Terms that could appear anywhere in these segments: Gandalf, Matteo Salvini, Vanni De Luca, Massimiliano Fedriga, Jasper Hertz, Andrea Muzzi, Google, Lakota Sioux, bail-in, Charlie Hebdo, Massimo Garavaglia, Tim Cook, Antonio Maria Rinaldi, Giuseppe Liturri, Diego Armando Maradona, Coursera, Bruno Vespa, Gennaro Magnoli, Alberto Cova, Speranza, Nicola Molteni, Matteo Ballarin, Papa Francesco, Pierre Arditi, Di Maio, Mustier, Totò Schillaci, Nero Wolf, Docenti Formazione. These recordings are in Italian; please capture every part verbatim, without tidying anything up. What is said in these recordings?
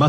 Ma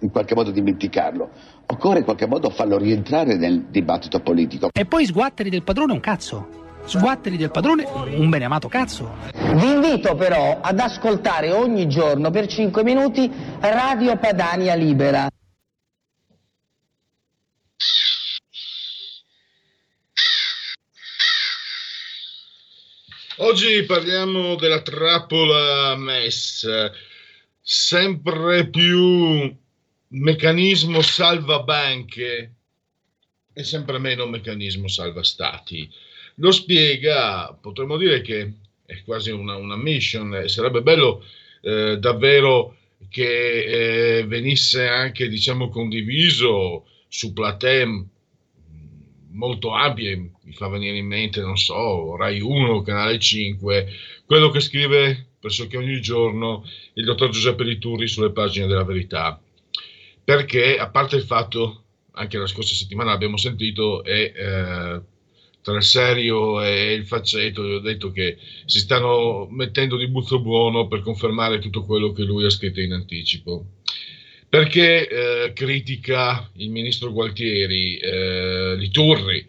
in qualche modo dimenticarlo. Occorre in qualche modo farlo rientrare nel dibattito politico. E poi sguatteri del padrone un cazzo. Sguatteri del padrone un beneamato cazzo. Vi invito però ad ascoltare ogni giorno per cinque minuti Radio Padania Libera. Oggi parliamo della trappola M E S. Sempre più meccanismo salva banche e sempre meno meccanismo salva stati. Lo spiega, potremmo dire che è quasi una, una mission, e sarebbe bello eh, davvero che eh, venisse anche, diciamo, condiviso su platee molto ampie. Mi fa venire in mente, non so, Rai uno, Canale cinque, quello che scrive pressoché ogni giorno il dottor Giuseppe Liturri sulle pagine della Verità. Perché, a parte il fatto, anche la scorsa settimana l'abbiamo sentito, e eh, tra il serio e il faceto gli ho detto che si stanno mettendo di buzzo buono per confermare tutto quello che lui ha scritto in anticipo. Perché eh, critica il ministro Gualtieri, eh, Liturri,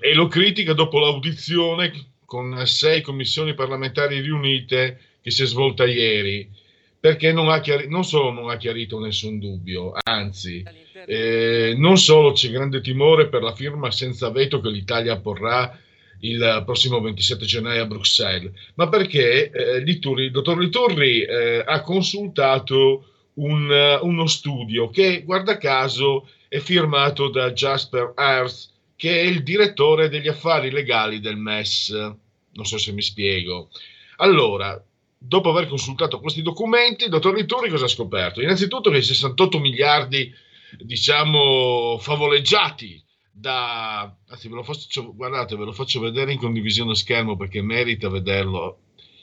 e lo critica dopo l'audizione con sei commissioni parlamentari riunite che si è svolta ieri, perché non, ha chiarito, non solo non ha chiarito nessun dubbio, anzi, eh, non solo c'è grande timore per la firma senza veto che l'Italia porrà il prossimo ventisette gennaio a Bruxelles, ma perché eh, Liturri, il dottor Liturri eh, ha consultato un, uno studio che, guarda caso, è firmato da Jasper Hertz, che è il direttore degli affari legali del M E S. Non so se mi spiego. Allora, dopo aver consultato questi documenti, il dottor Liturri cosa ha scoperto? Innanzitutto che i sessantotto miliardi, diciamo, favoleggiati da... Anzi, ve lo faccio, guardate, ve lo faccio vedere in condivisione schermo perché merita vederlo.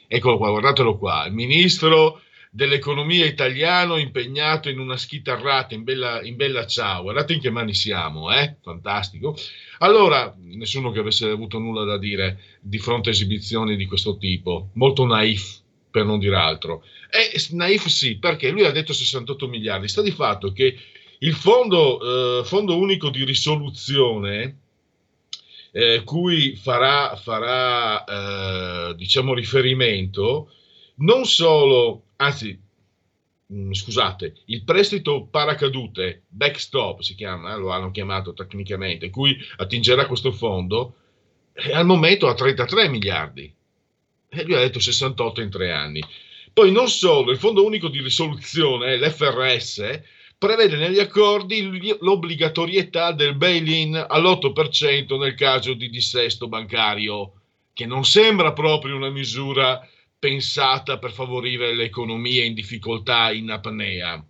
Eccolo qua, guardatelo qua. Il ministro dell'economia italiano impegnato in una schitarrata, in bella, in bella ciao. Guardate in che mani siamo, eh? Fantastico. Allora, nessuno che avesse avuto nulla da dire di fronte a esibizioni di questo tipo. Molto naif, per non dire altro. E naif sì, perché lui ha detto sessantotto miliardi. Sta di fatto che il fondo, eh, fondo unico di risoluzione, eh, cui farà, farà eh, diciamo riferimento, non solo, anzi, mh, scusate, il prestito paracadute, backstop si chiama, eh, lo hanno chiamato tecnicamente, cui attingerà questo fondo, eh, al momento ha trentatré miliardi. E lui ha detto sessantotto in tre anni. Poi non solo, il Fondo Unico di Risoluzione, l'F R S, prevede negli accordi l'obbligatorietà del bail-in all'otto per cento nel caso di dissesto bancario, che non sembra proprio una misura pensata per favorire le economie in difficoltà, in apnea.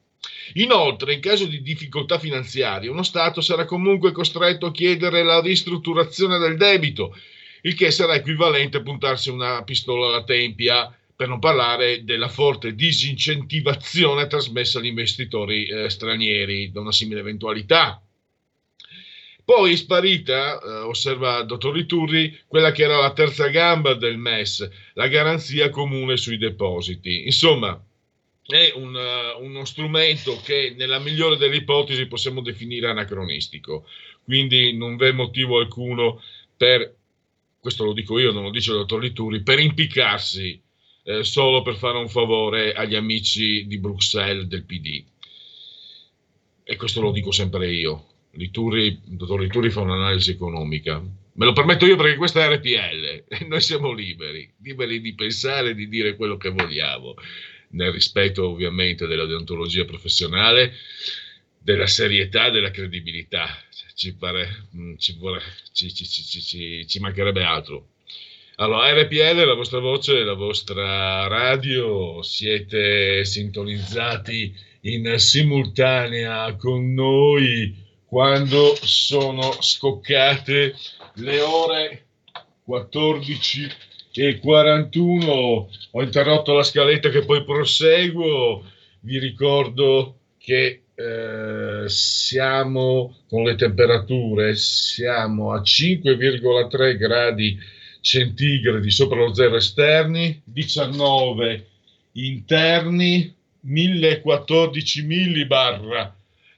Inoltre, in caso di difficoltà finanziarie, uno Stato sarà comunque costretto a chiedere la ristrutturazione del debito, il che sarà equivalente a puntarsi una pistola alla tempia, per non parlare della forte disincentivazione trasmessa agli investitori eh, stranieri da una simile eventualità. Poi sparita, eh, osserva il dottor Liturri, quella che era la terza gamba del M E S, la garanzia comune sui depositi. Insomma, è un, uh, uno strumento che nella migliore delle ipotesi possiamo definire anacronistico, quindi non v'è motivo alcuno per... questo lo dico io, non lo dice il dottor Liturri, per impiccarsi eh, solo per fare un favore agli amici di Bruxelles del P D. E questo lo dico sempre io. Liturri, il dottor Liturri fa un'analisi economica. Me lo permetto io perché questa è R P L e noi siamo liberi, liberi di pensare e di dire quello che vogliamo, nel rispetto ovviamente della deontologia professionale, della serietà, della credibilità. Ci, pare, ci, vuole, ci, ci, ci, ci, ci mancherebbe altro. Allora, R P L, la vostra voce, la vostra radio, siete sintonizzati in simultanea con noi quando sono scoccate le ore quattordici e quarantuno. Ho interrotto la scaletta che poi proseguo. Vi ricordo che Eh, siamo con le temperature, siamo a cinque virgola tre gradi centigradi sopra lo zero esterni, diciannove interni, mille quattordici millibar,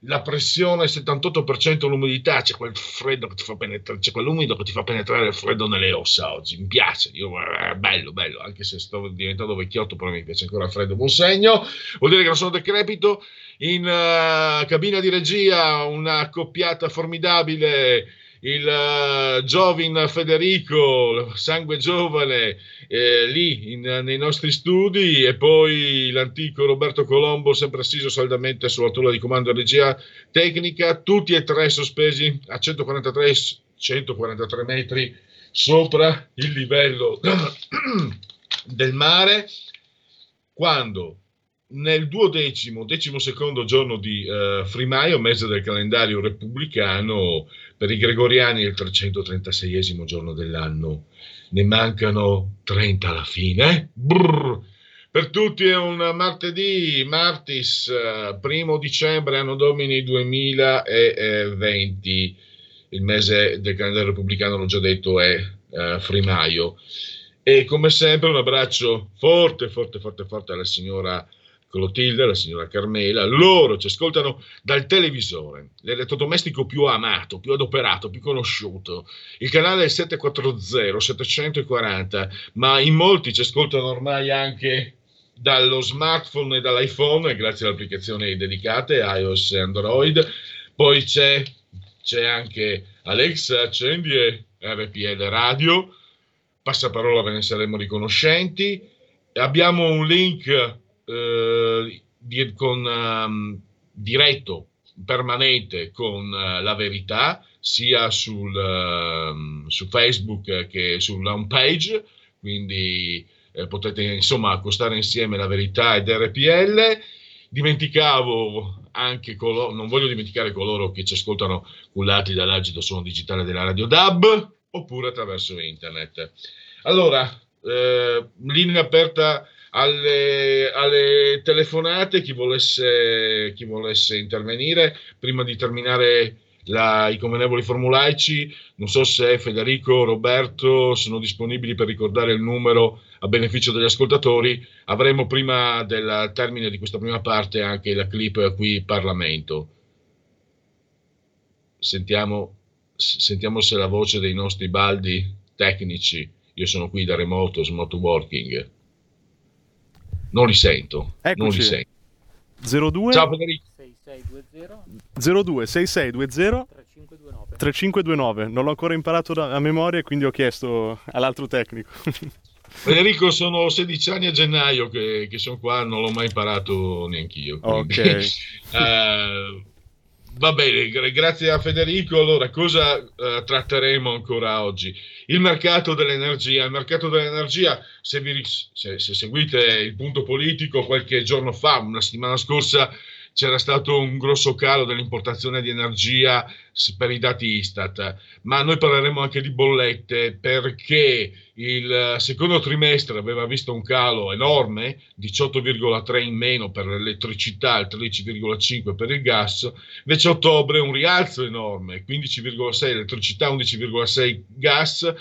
la pressione è settantotto per cento, l'umidità, c'è quel freddo che ti fa penetrare, c'è quell'umido che ti fa penetrare il freddo nelle ossa. Oggi mi piace, io, bello bello, anche se sto diventando vecchiotto, però mi piace ancora il freddo, buon segno, vuol dire che non sono decrepito. In uh, cabina di regia una coppiata formidabile, il uh, Giovin Federico, sangue giovane, eh, lì in, nei nostri studi, e poi l'antico Roberto Colombo, sempre assiso saldamente sulla tolla di comando e regia tecnica, tutti e tre sospesi a centoquarantatré metri sopra il livello del mare, quando nel duodecimo, decimo secondo giorno di eh, Frimaio, mese del calendario repubblicano, per i gregoriani è il trecentotrentaseiesimo giorno dell'anno, ne mancano trenta alla fine. Brrr. Per tutti è un martedì, martis, eh, primo dicembre, anno domini duemilaventi, il mese del calendario repubblicano, l'ho già detto, è eh, Frimaio. E come sempre un abbraccio forte, forte, forte, forte alla signora Clotilde, la signora Carmela. Loro ci ascoltano dal televisore, l'elettrodomestico più amato, più adoperato, più conosciuto, il canale settecentoquaranta, settecentoquaranta, ma in molti ci ascoltano ormai anche dallo smartphone e dall'iPhone, grazie alle applicazioni dedicate iOS e Android. Poi c'è, c'è anche Alexa, accendi e R P L Radio, passaparola, ve ne saremo riconoscenti. Abbiamo un link Eh, di, con, um, diretto, permanente con uh, la verità, sia sul, uh, su Facebook che sulla home page, quindi eh, potete insomma accostare insieme la verità ed R P L. Dimenticavo anche coloro, non voglio dimenticare coloro che ci ascoltano cullati dall'agido suono digitale della Radio D A B oppure attraverso internet. Allora, eh, linea aperta Alle, alle telefonate, chi volesse, chi volesse intervenire. Prima di terminare la, i convenevoli formulaici, non so se Federico, Roberto sono disponibili per ricordare il numero a beneficio degli ascoltatori. Avremo prima del termine di questa prima parte anche la clip qui in Parlamento. Sentiamo, sentiamo se la voce dei nostri baldi tecnici, io sono qui da remoto, remote working. Non li sento. Eccoci. Non li sento. zero due Ciao Federico. zero due sei sei due zero tre cinque due nove tre cinque due nove Non l'ho ancora imparato da, a memoria, quindi ho chiesto all'altro tecnico. Federico, sono sedici anni a gennaio che, che sono qua, non l'ho mai imparato neanch'io. Quindi, ok. uh, va bene, grazie a Federico. Allora, cosa uh, tratteremo ancora oggi? Il mercato dell'energia. Il mercato dell'energia, se, vi, se, se seguite il punto politico, qualche giorno fa, una settimana scorsa, c'era stato un grosso calo dell'importazione di energia per i dati Istat, ma noi parleremo anche di bollette, perché il secondo trimestre aveva visto un calo enorme, diciotto virgola tre in meno per l'elettricità, il tredici virgola cinque per il gas, invece a ottobre un rialzo enorme, quindici virgola sei elettricità, undici virgola sei gas,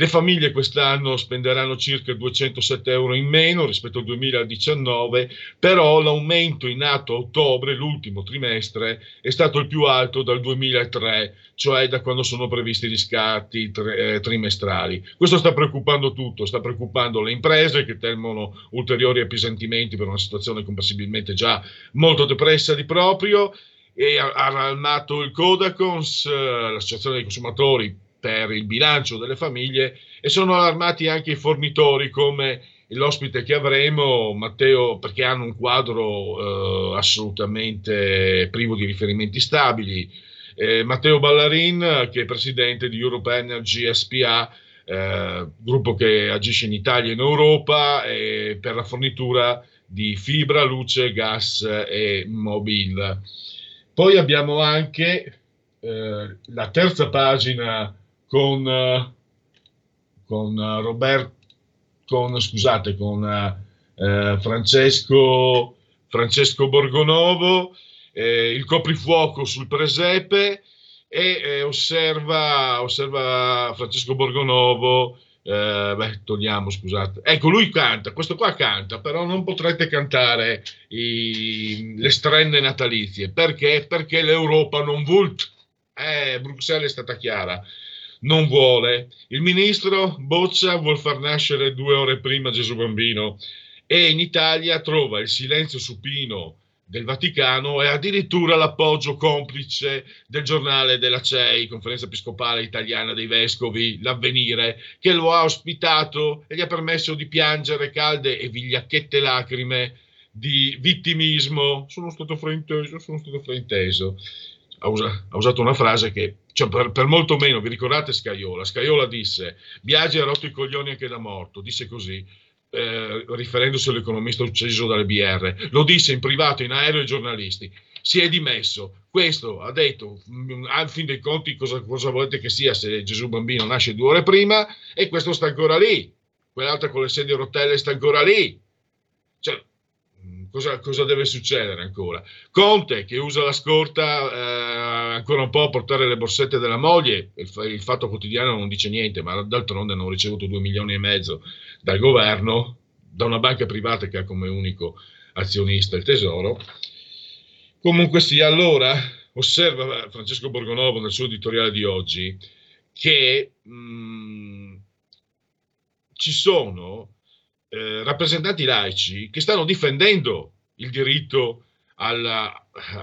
Le famiglie quest'anno spenderanno circa duecentosette euro in meno rispetto al duemiladiciannove, però l'aumento in atto a ottobre, l'ultimo trimestre, è stato il più alto dal duemilatré, cioè da quando sono previsti gli scatti tre, eh, trimestrali. Questo sta preoccupando tutto, sta preoccupando le imprese che temono ulteriori appesantimenti per una situazione comprensibilmente già molto depressa di proprio, e ha, ha ralmato il Codacons, eh, l'associazione dei consumatori, per il bilancio delle famiglie, e sono allarmati anche i fornitori come l'ospite che avremo, Matteo, perché hanno un quadro eh, assolutamente privo di riferimenti stabili. Eh, Matteo Ballarin, che è presidente di European Energy S P A, eh, gruppo che agisce in Italia e in Europa eh, per la fornitura di fibra, luce, gas e mobile. Poi abbiamo anche Eh, la terza pagina con, eh, con Roberto, con, scusate, con eh, Francesco, Francesco Borgonovo, eh, il coprifuoco sul presepe, e eh, osserva, osserva Francesco Borgonovo. Eh, beh, togliamo, scusate. Ecco, lui canta, questo qua canta, però non potrete cantare i, le strenne natalizie. Perché? Perché l'Europa non vult. Eh, Bruxelles è stata chiara, non vuole. Il ministro Boccia vuol far nascere due ore prima Gesù Bambino, e in Italia trova il silenzio supino del Vaticano e addirittura l'appoggio complice del giornale della C E I, Conferenza Episcopale Italiana dei Vescovi, l'Avvenire, che lo ha ospitato e gli ha permesso di piangere calde e vigliacchette lacrime di vittimismo. Sono stato frainteso, sono stato frainteso. Ha usato una frase che, cioè, per, per molto meno, vi ricordate Scajola? Scajola disse: Biagi ha rotto i coglioni anche da morto, disse così, eh, riferendosi all'economista ucciso dalle B R, lo disse in privato, in aereo ai giornalisti, si è dimesso, questo ha detto, al fin dei conti cosa, cosa volete che sia se Gesù Bambino nasce due ore prima, e questo sta ancora lì, quell'altra con le sedie a rotelle sta ancora lì, cioè, Cosa, cosa deve succedere ancora? Conte che usa la scorta eh, ancora un po' a portare le borsette della moglie, il, il Fatto Quotidiano non dice niente, ma d'altronde hanno ricevuto due milioni e mezzo dal governo, da una banca privata che ha come unico azionista il Tesoro. Comunque sia, allora, osserva Francesco Borgonovo nel suo editoriale di oggi che mh, ci sono Eh, rappresentanti laici che stanno difendendo il diritto alla,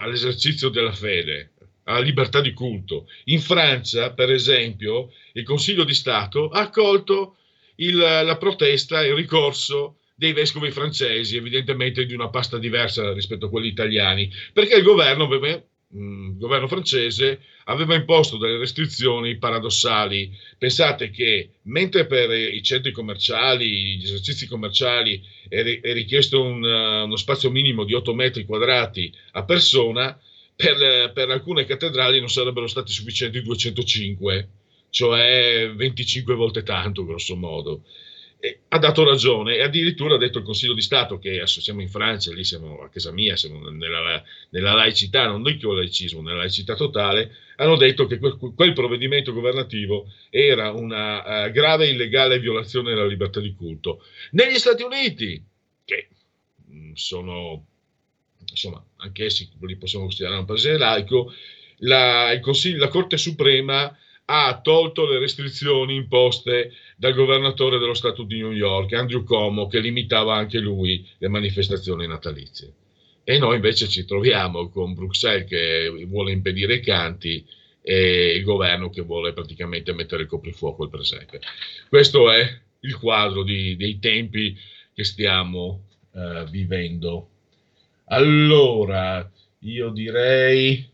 all'esercizio della fede, alla libertà di culto. In Francia, per esempio, il Consiglio di Stato ha accolto il, la protesta e il ricorso dei vescovi francesi, evidentemente di una pasta diversa rispetto a quelli italiani, perché il governo, aveva, mh, il governo francese aveva imposto delle restrizioni paradossali. Pensate che mentre per i centri commerciali, gli esercizi commerciali è richiesto un, uno spazio minimo di otto metri quadrati a persona, per, per alcune cattedrali non sarebbero stati sufficienti duecentocinque, cioè venticinque volte tanto, grosso modo. E ha dato ragione, e addirittura ha detto il Consiglio di Stato, che adesso siamo in Francia, lì siamo a casa mia, siamo nella, nella laicità, non dico laicismo, nella laicità totale, hanno detto che quel, quel provvedimento governativo era una uh, grave e illegale violazione della libertà di culto. Negli Stati Uniti, che mh, sono, insomma, anch'essi li possiamo considerare un paese laico, la, il Consiglio, la Corte Suprema ha tolto le restrizioni imposte dal governatore dello Stato di New York, Andrew Cuomo, che limitava anche lui le manifestazioni natalizie. E noi invece ci troviamo con Bruxelles che vuole impedire i canti e il governo che vuole praticamente mettere il coprifuoco al presepe. Questo è il quadro di, dei tempi che stiamo eh, vivendo. Allora, io direi...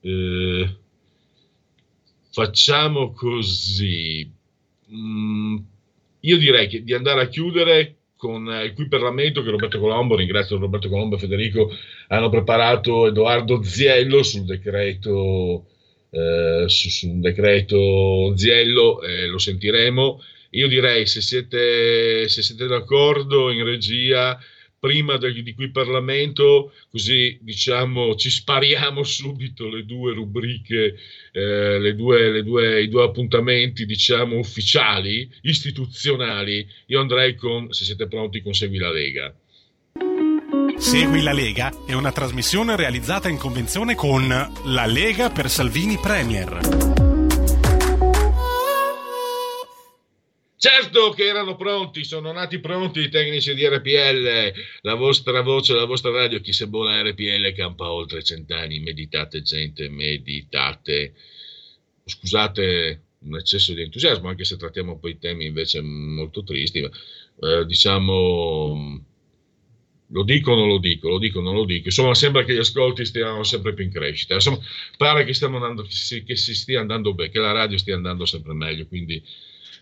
Eh, Facciamo così, mm, io direi che di andare a chiudere con eh, il Qui Parlamento, che Roberto Colombo, ringrazio Roberto Colombo e Federico, hanno preparato Edoardo Ziello sul decreto, eh, su, su un decreto Ziello, eh, lo sentiremo. Io direi, se siete, se siete d'accordo in regia, prima di, di qui Parlamento, così diciamo ci spariamo subito le due rubriche, eh, le due, le due, i due appuntamenti diciamo ufficiali, istituzionali. Io andrei con, se siete pronti, con Segui la Lega. Segui la Lega è una trasmissione realizzata in convenzione con La Lega per Salvini Premier. Certo che erano pronti, sono nati pronti i tecnici di R P L, la vostra voce, la vostra radio, chi se vola R P L campa oltre cent'anni, meditate gente, meditate, scusate un eccesso di entusiasmo, anche se trattiamo poi temi invece molto tristi, ma eh, diciamo, lo dico o non lo dico, lo dico o non lo dico, insomma sembra che gli ascolti stiano sempre più in crescita, insomma pare che, stiamo andando, che, si, che si stia andando bene, che la radio stia andando sempre meglio, quindi...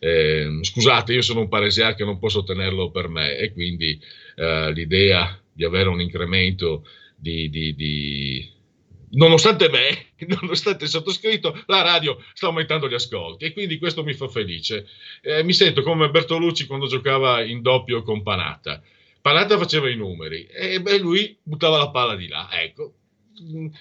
Eh, scusate, io sono un paresiano che non posso tenerlo per me e quindi eh, l'idea di avere un incremento di, di, di... nonostante me, nonostante il sottoscritto, la radio sta aumentando gli ascolti e quindi questo mi fa felice. Eh, mi sento come Bertolucci quando giocava in doppio con Panatta. Panatta faceva i numeri e beh, lui buttava la palla di là, ecco.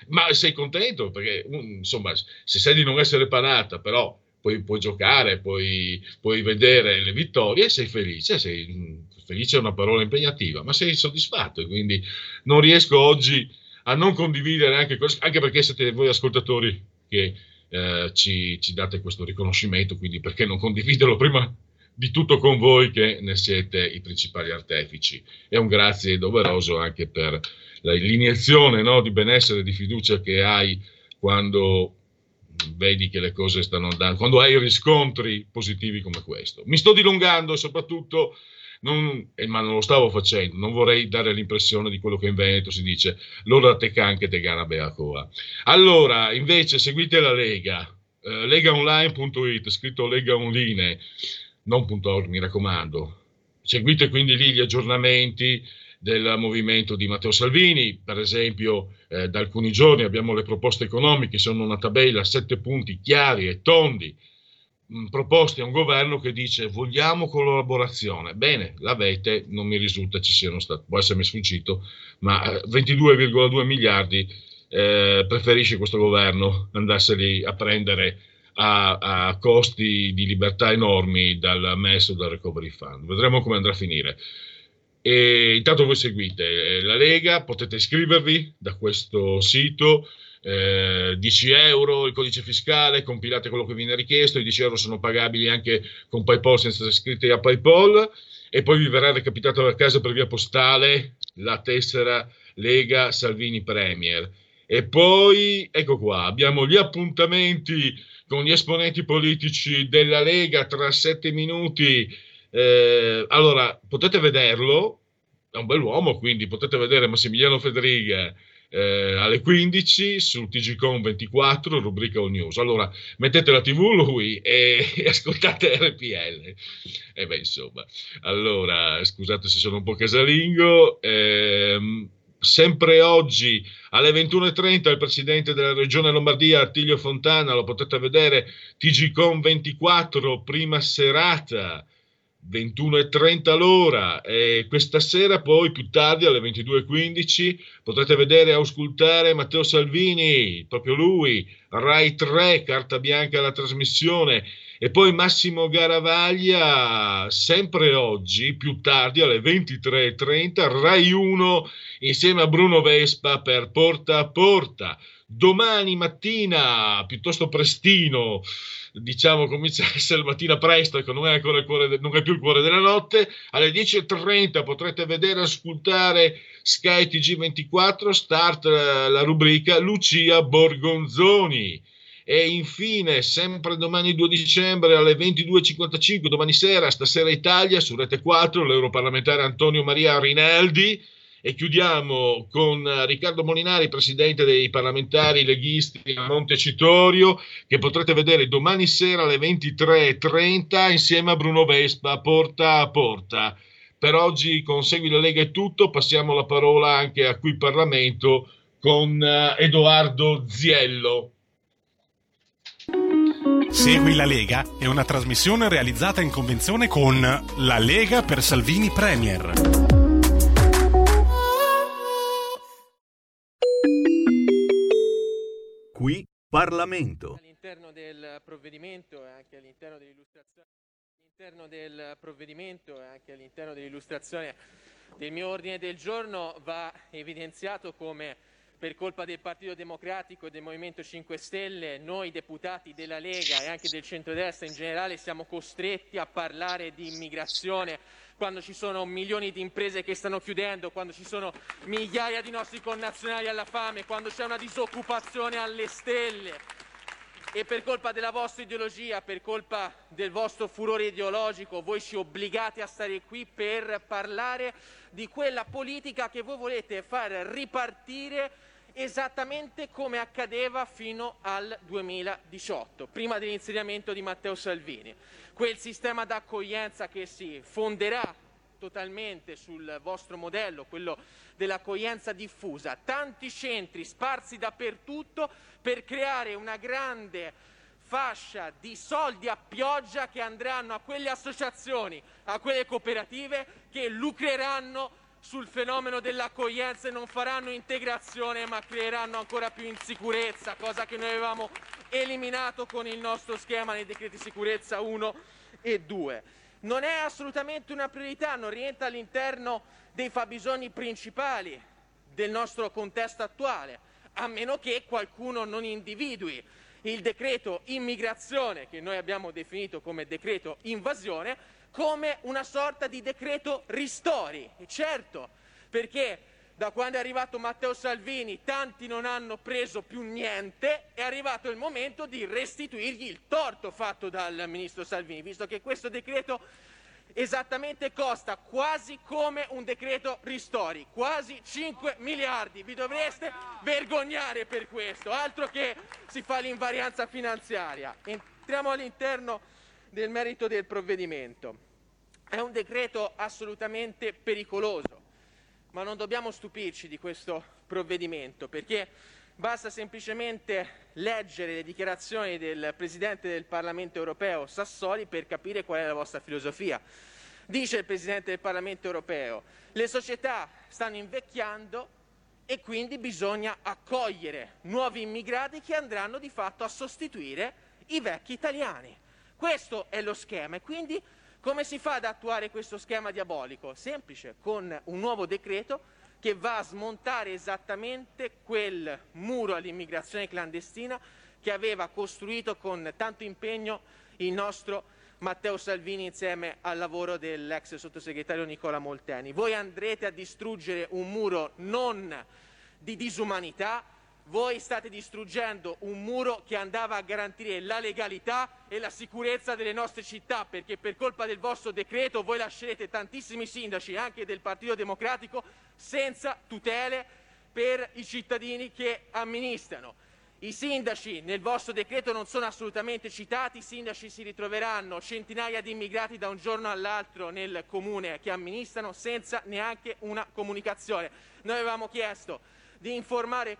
Ma sei contento? Perché insomma, se sai di non essere Panatta, però Puoi, puoi giocare, puoi, puoi vedere le vittorie e sei felice, sei felice è una parola impegnativa, ma sei soddisfatto e quindi non riesco oggi a non condividere anche questo, anche perché siete voi ascoltatori che eh, ci, ci date questo riconoscimento, quindi perché non condividerlo prima di tutto con voi che ne siete i principali artefici. E un grazie doveroso anche per l'iniezione, no, di benessere, di fiducia che hai quando... vedi che le cose stanno andando, quando hai riscontri positivi come questo. Mi sto dilungando e soprattutto, non, eh, ma non lo stavo facendo, non vorrei dare l'impressione di quello che in Veneto si dice, l'ora te canche te gana beacoa. Allora, invece seguite la Lega, eh, legaonline punto it, scritto Lega Online, non punto org, mi raccomando. Seguite quindi lì gli aggiornamenti del movimento di Matteo Salvini, per esempio eh, da alcuni giorni abbiamo le proposte economiche, sono una tabella, sette punti chiari e tondi, mh, proposti a un governo che dice vogliamo collaborazione, bene, l'avete, non mi risulta ci siano stati, può essermi sfuggito, ma eh, ventidue virgola due miliardi eh, preferisce questo governo andarseli a prendere a, a costi di libertà enormi dal M E S o dal Recovery Fund, vedremo come andrà a finire. E intanto voi seguite la Lega, potete iscrivervi da questo sito, eh, dieci euro il codice fiscale, compilate quello che viene richiesto, i dieci euro sono pagabili anche con PayPal senza iscritti a PayPal e poi vi verrà recapitato a casa per via postale la tessera Lega Salvini Premier. E poi, ecco qua, abbiamo gli appuntamenti con gli esponenti politici della Lega tra sette minuti. Eh, allora potete vederlo, è un bell'uomo, quindi potete vedere Massimiliano Fedriga eh, alle quindici sul T G Com ventiquattro, rubrica All News. Allora mettete la tivù lui e, e ascoltate R P L. E beh, insomma, allora scusate se sono un po' casalingo. Ehm, sempre oggi alle ventuno e trenta il presidente della regione Lombardia Attilio Fontana, lo potete vedere T G Com ventiquattro, prima serata ventuno e trenta l'ora, e questa sera poi più tardi alle ventidue e quindici potrete vedere e auscultare Matteo Salvini, proprio lui, Rai tre, carta bianca alla trasmissione, e poi Massimo Garavaglia sempre oggi più tardi alle ventitré e trenta Rai uno insieme a Bruno Vespa per Porta a Porta. Domani mattina piuttosto prestino, diciamo comincia a essere mattina presto, ecco, non è ancora il cuore de- non è più il cuore della notte, alle dieci e trenta potrete vedere e ascoltare Sky T G ventiquattro, start la, la rubrica Lucia Borgonzoni. E infine sempre domani due dicembre alle ventidue e cinquantacinque, domani sera, Stasera Italia su Rete quattro, l'europarlamentare Antonio Maria Rinaldi. E chiudiamo con Riccardo Molinari, presidente dei parlamentari leghisti a Montecitorio, che potrete vedere domani sera alle ventitré e trenta insieme a Bruno Vespa, Porta a Porta. Per oggi con Segui la Lega è tutto, passiamo la parola anche a Qui Parlamento con Edoardo Ziello. Segui la Lega è una trasmissione realizzata in convenzione con La Lega per Salvini Premier. Qui Parlamento. All'interno del provvedimento e anche all'interno dell'illustrazione, all'interno del provvedimento e anche all'interno dell'illustrazione del mio ordine del giorno va evidenziato come per colpa del Partito Democratico e del Movimento cinque Stelle noi deputati della Lega e anche del centrodestra in generale siamo costretti a parlare di immigrazione quando ci sono milioni di imprese che stanno chiudendo, quando ci sono migliaia di nostri connazionali alla fame, quando c'è una disoccupazione alle stelle. E per colpa della vostra ideologia, per colpa del vostro furore ideologico, voi ci obbligate a stare qui per parlare di quella politica che voi volete far ripartire esattamente come accadeva fino al duemiladiciotto, prima dell'insediamento di Matteo Salvini. Quel sistema d'accoglienza che si fonderà totalmente sul vostro modello, quello dell'accoglienza diffusa, tanti centri sparsi dappertutto per creare una grande fascia di soldi a pioggia che andranno a quelle associazioni, a quelle cooperative che lucreranno sul fenomeno dell'accoglienza e non faranno integrazione ma creeranno ancora più insicurezza, cosa che noi avevamo eliminato con il nostro schema nei decreti sicurezza uno e due. Non è assolutamente una priorità, non rientra all'interno dei fabbisogni principali del nostro contesto attuale, a meno che qualcuno non individui il decreto immigrazione, che noi abbiamo definito come decreto invasione, come una sorta di decreto ristori. E certo, perché da quando è arrivato Matteo Salvini tanti non hanno preso più niente, è arrivato il momento di restituirgli il torto fatto dal ministro Salvini, visto che questo decreto esattamente costa quasi come un decreto ristori, quasi cinque miliardi. Vi dovreste vergognare per questo, altro che si fa l'invarianza finanziaria. Entriamo all'interno del merito del provvedimento. È un decreto assolutamente pericoloso. Ma non dobbiamo stupirci di questo provvedimento, perché basta semplicemente leggere le dichiarazioni del Presidente del Parlamento europeo Sassoli per capire qual è la vostra filosofia. Dice il Presidente del Parlamento europeo: le società stanno invecchiando e quindi bisogna accogliere nuovi immigrati che andranno di fatto a sostituire i vecchi italiani. Questo è lo schema e quindi come si fa ad attuare questo schema diabolico? Semplice, con un nuovo decreto che va a smontare esattamente quel muro all'immigrazione clandestina che aveva costruito con tanto impegno il nostro Matteo Salvini insieme al lavoro dell'ex sottosegretario Nicola Molteni. Voi andrete a distruggere un muro non di disumanità, voi state distruggendo un muro che andava a garantire la legalità e la sicurezza delle nostre città, perché per colpa del vostro decreto voi lascerete tantissimi sindaci, anche del Partito Democratico, senza tutele per i cittadini che amministrano. I sindaci nel vostro decreto non sono assolutamente citati, i sindaci si ritroveranno centinaia di immigrati da un giorno all'altro nel comune che amministrano senza neanche una comunicazione. Noi avevamo chiesto di informare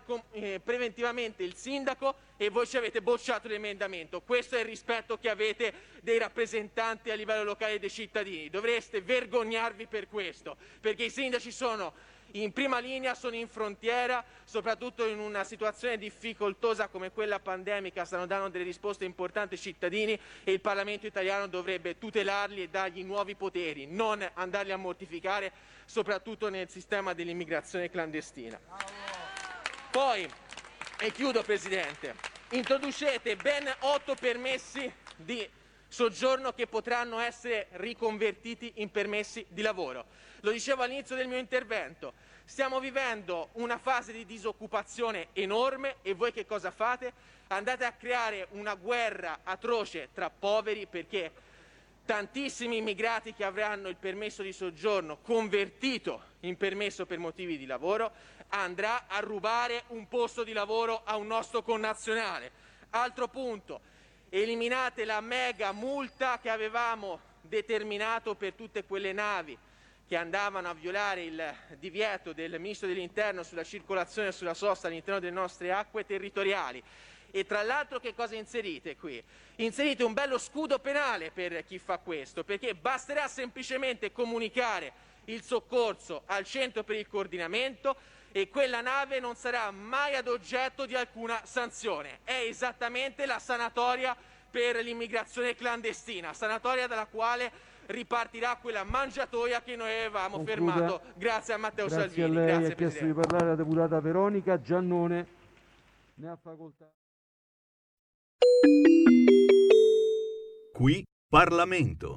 preventivamente il sindaco e voi ci avete bocciato l'emendamento. Questo è il rispetto che avete dei rappresentanti a livello locale dei cittadini. Dovreste vergognarvi per questo, perché i sindaci sono in prima linea, sono in frontiera, soprattutto in una situazione difficoltosa come quella pandemica, stanno dando delle risposte importanti ai cittadini e il Parlamento italiano dovrebbe tutelarli e dargli nuovi poteri, non andarli a mortificare, soprattutto nel sistema dell'immigrazione clandestina. Poi, e chiudo Presidente, introducete ben otto permessi di soggiorno che potranno essere riconvertiti in permessi di lavoro. Lo dicevo all'inizio del mio intervento, stiamo vivendo una fase di disoccupazione enorme e voi che cosa fate? Andate a creare una guerra atroce tra poveri, perché tantissimi immigrati che avranno il permesso di soggiorno convertito in permesso per motivi di lavoro andrà a rubare un posto di lavoro a un nostro connazionale. Altro punto. Eliminate la mega multa che avevamo determinato per tutte quelle navi che andavano a violare il divieto del Ministro dell'Interno sulla circolazione e sulla sosta all'interno delle nostre acque territoriali. E tra l'altro che cosa inserite qui? Inserite un bello scudo penale per chi fa questo, perché basterà semplicemente comunicare il soccorso al centro per il coordinamento e quella nave non sarà mai ad oggetto di alcuna sanzione. È esattamente la sanatoria per l'immigrazione clandestina, sanatoria dalla quale ripartirà quella mangiatoia che noi avevamo Concluda. fermato grazie a Matteo grazie Salvini. A lei grazie, ha chiesto Presidente. Di parlare la deputata Veronica Giannone, ne ha facoltà. Qui Parlamento.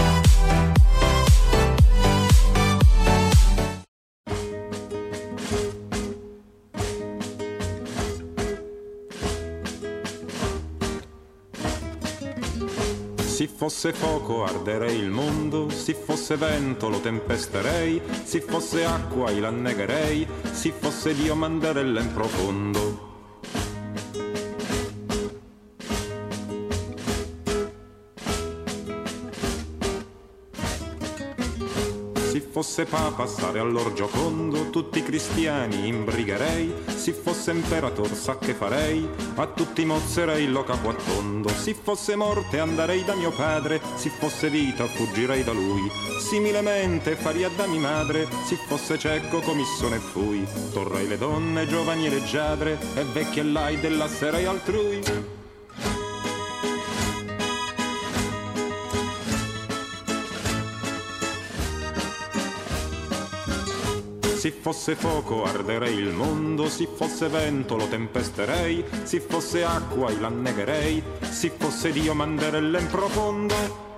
Se fosse fuoco arderei il mondo, se fosse vento lo tempesterei, se fosse acqua io l'annegherei, se fosse Dio manderella in profondo. Se fosse Papa stare all'Orgiocondo, tutti i cristiani imbrigherei, se fosse imperator sa che farei, a tutti mozzerei lo capo a tondo. Se fosse morte anderei da mio padre, se fosse vita fuggirei da lui, similemente faria da mia madre, se fosse cieco commissione fui, torrei le donne giovani e leggiadre e vecchie lai dell'asserei altrui. Se fosse fuoco arderei il mondo, se fosse vento lo tempesterei, se fosse acqua io l'annegherei, se fosse Dio manderella in profondo.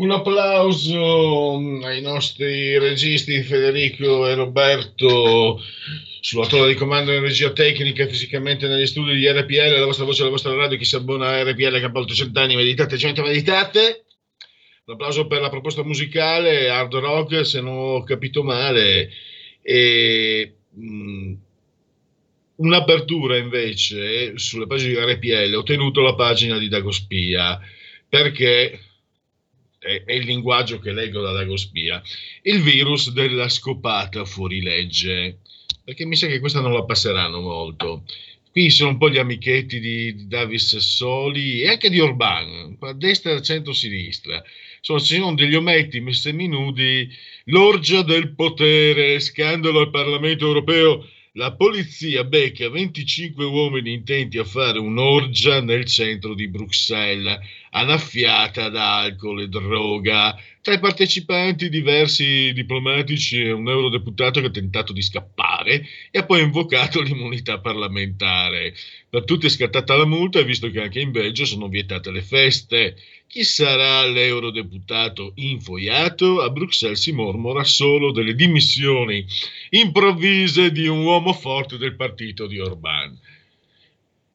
Un applauso ai nostri registi Federico e Roberto sulla torre di comando in regia tecnica, fisicamente negli studi di R P L, la vostra voce, la vostra radio, chi si abbona a R P L K ottocento anni, meditate, gente, meditate. Un applauso per la proposta musicale, hard rock, se non ho capito male, e mh, un'apertura invece sulle pagine di R P L, ho tenuto la pagina di Dagospia, perché è il linguaggio che leggo da Dagospia, il virus della scopata fuorilegge, perché mi sa che questa non la passeranno molto. Qui sono un po' gli amichetti di, di Davis Soli e anche di Orban, a destra, a centro, a sinistra. Sono, ci sono degli ometti seminudi, l'orgia del potere, scandalo al Parlamento europeo, la polizia becca venticinque uomini intenti a fare un'orgia nel centro di Bruxelles, annaffiata da alcol e droga. Tra i partecipanti diversi diplomatici e un eurodeputato che ha tentato di scappare e ha poi invocato l'immunità parlamentare. Per tutti è scattata la multa, visto che anche in Belgio sono vietate le feste. Chi sarà l'eurodeputato infoiato? A Bruxelles si mormora solo delle dimissioni improvvise di un uomo forte del partito di Orbán.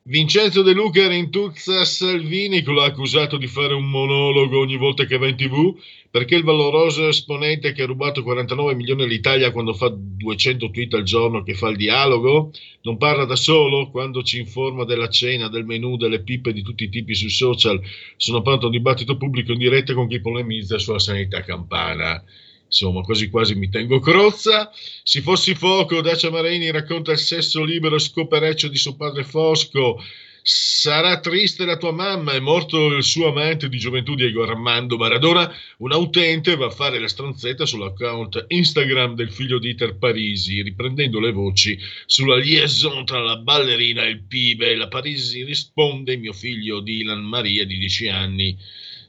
Vincenzo De Luca rintuzza Salvini, che lo ha accusato di fare un monologo ogni volta che va in tv, perché il valoroso esponente che ha rubato quarantanove milioni all'Italia quando fa duecento tweet al giorno, che fa il dialogo, non parla da solo quando ci informa della cena, del menù, delle pippe di tutti i tipi sui social. Sono pronto a un dibattito pubblico in diretta con chi polemizza sulla sanità campana. Insomma, quasi quasi mi tengo Crozza. Se fossi fuoco, Dacia Marini racconta il sesso libero scopereccio di suo padre Fosco. Sarà triste la tua mamma, è morto il suo amante di gioventù Diego Armando Maradona. Una utente va a fare la stronzetta sull'account Instagram del figlio di Iter Parisi, riprendendo le voci sulla liaison tra la ballerina e il pibe. La Parisi risponde: mio figlio Dylan Maria di dieci anni,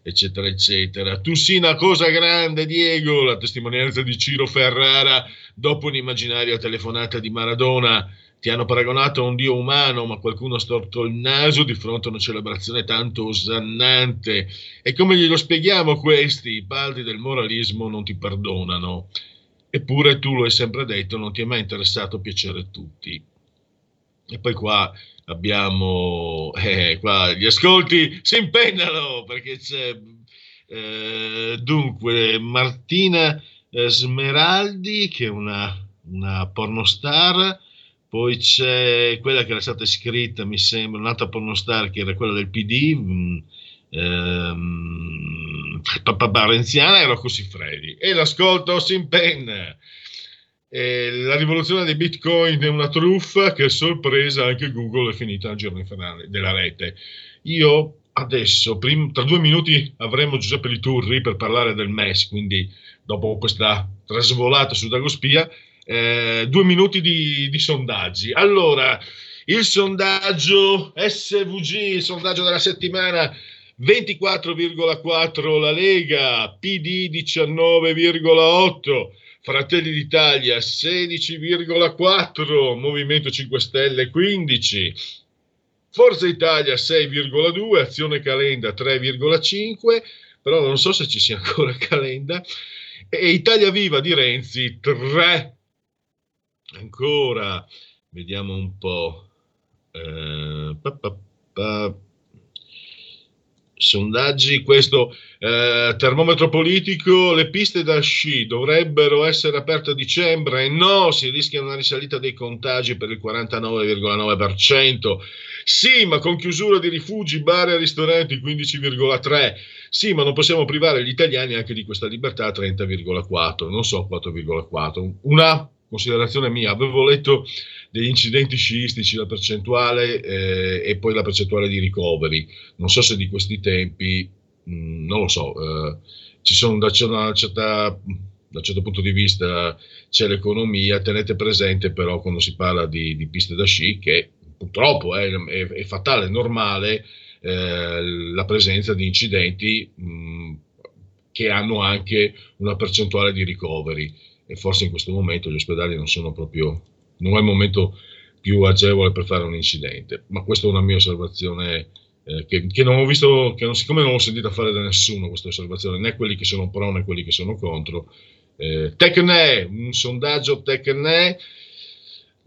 eccetera, eccetera. Tussina, cosa grande Diego, la testimonianza di Ciro Ferrara dopo un'immaginaria telefonata di Maradona. Ti hanno paragonato a un dio umano, ma qualcuno ha storto il naso di fronte a una celebrazione tanto osannante. E come glielo spieghiamo questi? I paldi del moralismo non ti perdonano. Eppure tu lo hai sempre detto, non ti è mai interessato piacere a tutti. E poi qua abbiamo eh, qua gli ascolti si impennano, perché c'è eh, dunque Martina eh, Smeraldi, che è una, una pornostar, poi c'è quella che era stata iscritta, mi sembra, un'altra pornostar che era quella del P D, mh, ehm, renziana, e Rocco Siffredi, e l'ascolto si impenna. Eh, la rivoluzione dei bitcoin è una truffa, che sorpresa anche Google, è finita al giorno infernale della rete. Io adesso, prim- tra due minuti avremo Giuseppe Liturri per parlare del M E S, quindi dopo questa trasvolata su Dagospia, eh, due minuti di, di sondaggi. Allora, il sondaggio S V G, il sondaggio della settimana, ventiquattro virgola quattro la Lega, P D diciannove virgola otto, Fratelli d'Italia sedici virgola quattro, Movimento cinque Stelle quindici, Forza Italia sei virgola due, Azione Calenda tre virgola cinque, però non so se ci sia ancora Calenda, e Italia Viva di Renzi tre. Ancora, vediamo un po'. Eh, pa, pa, pa. Sondaggi, questo eh, termometro politico, le piste da sci dovrebbero essere aperte a dicembre, no, si rischia una risalita dei contagi per il quarantanove virgola nove per cento, sì ma con chiusura di rifugi, bar e ristoranti quindici virgola tre per cento, sì ma non possiamo privare gli italiani anche di questa libertà trenta virgola quattro per cento, non so quattro virgola quattro per cento, una considerazione mia, avevo letto degli incidenti sciistici, la percentuale eh, e poi la percentuale di ricoveri, non so se di questi tempi, mh, non lo so, eh, ci sono da, una certa, da un certo punto di vista c'è l'economia, tenete presente però quando si parla di, di piste da sci che purtroppo è, è, è fatale, è normale eh, la presenza di incidenti mh, che hanno anche una percentuale di ricoveri e forse in questo momento gli ospedali non sono proprio, non è il momento più agevole per fare un incidente, ma questa è una mia osservazione eh, che, che non ho visto, che non, siccome non l'ho sentita fare da nessuno questa osservazione, né quelli che sono pro né quelli che sono contro. Eh, Tecne, un sondaggio Tecne,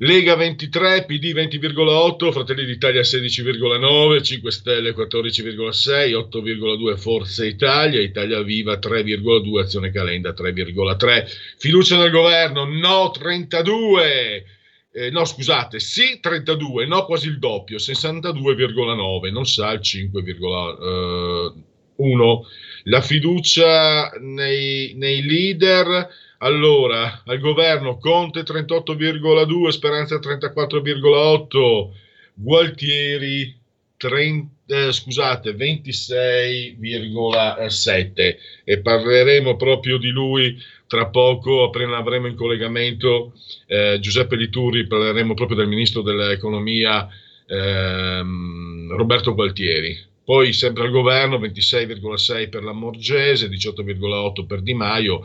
Lega ventitré, P D venti virgola otto, Fratelli d'Italia sedici virgola nove, cinque Stelle quattordici virgola sei, otto virgola due Forza Italia, Italia Viva tre virgola due, Azione Calenda tre virgola tre. Fiducia nel governo, no trentadue, eh, no scusate, sì trentadue, no quasi il doppio, sessantadue virgola nove, non sa il cinque virgola uno. La fiducia nei, nei leader. Allora, al governo Conte trentotto virgola due, Speranza trentaquattro virgola otto, Gualtieri trenta, eh, scusate, ventisei virgola sette, e parleremo proprio di lui tra poco, avremo in collegamento eh, Giuseppe Liturri, parleremo proprio del ministro dell'economia ehm, Roberto Gualtieri. Poi sempre al governo ventisei virgola sei per la Morgese, diciotto virgola otto per Di Maio.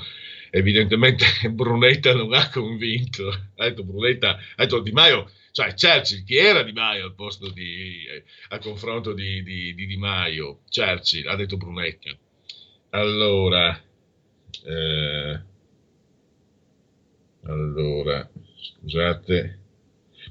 Evidentemente Brunetta non ha convinto, ha detto Brunetta, ha detto Di Maio, cioè Churchill, chi era Di Maio al posto di, eh, a confronto di, di, di Di Maio? Churchill, ha detto Brunetta. Allora, eh, allora, scusate.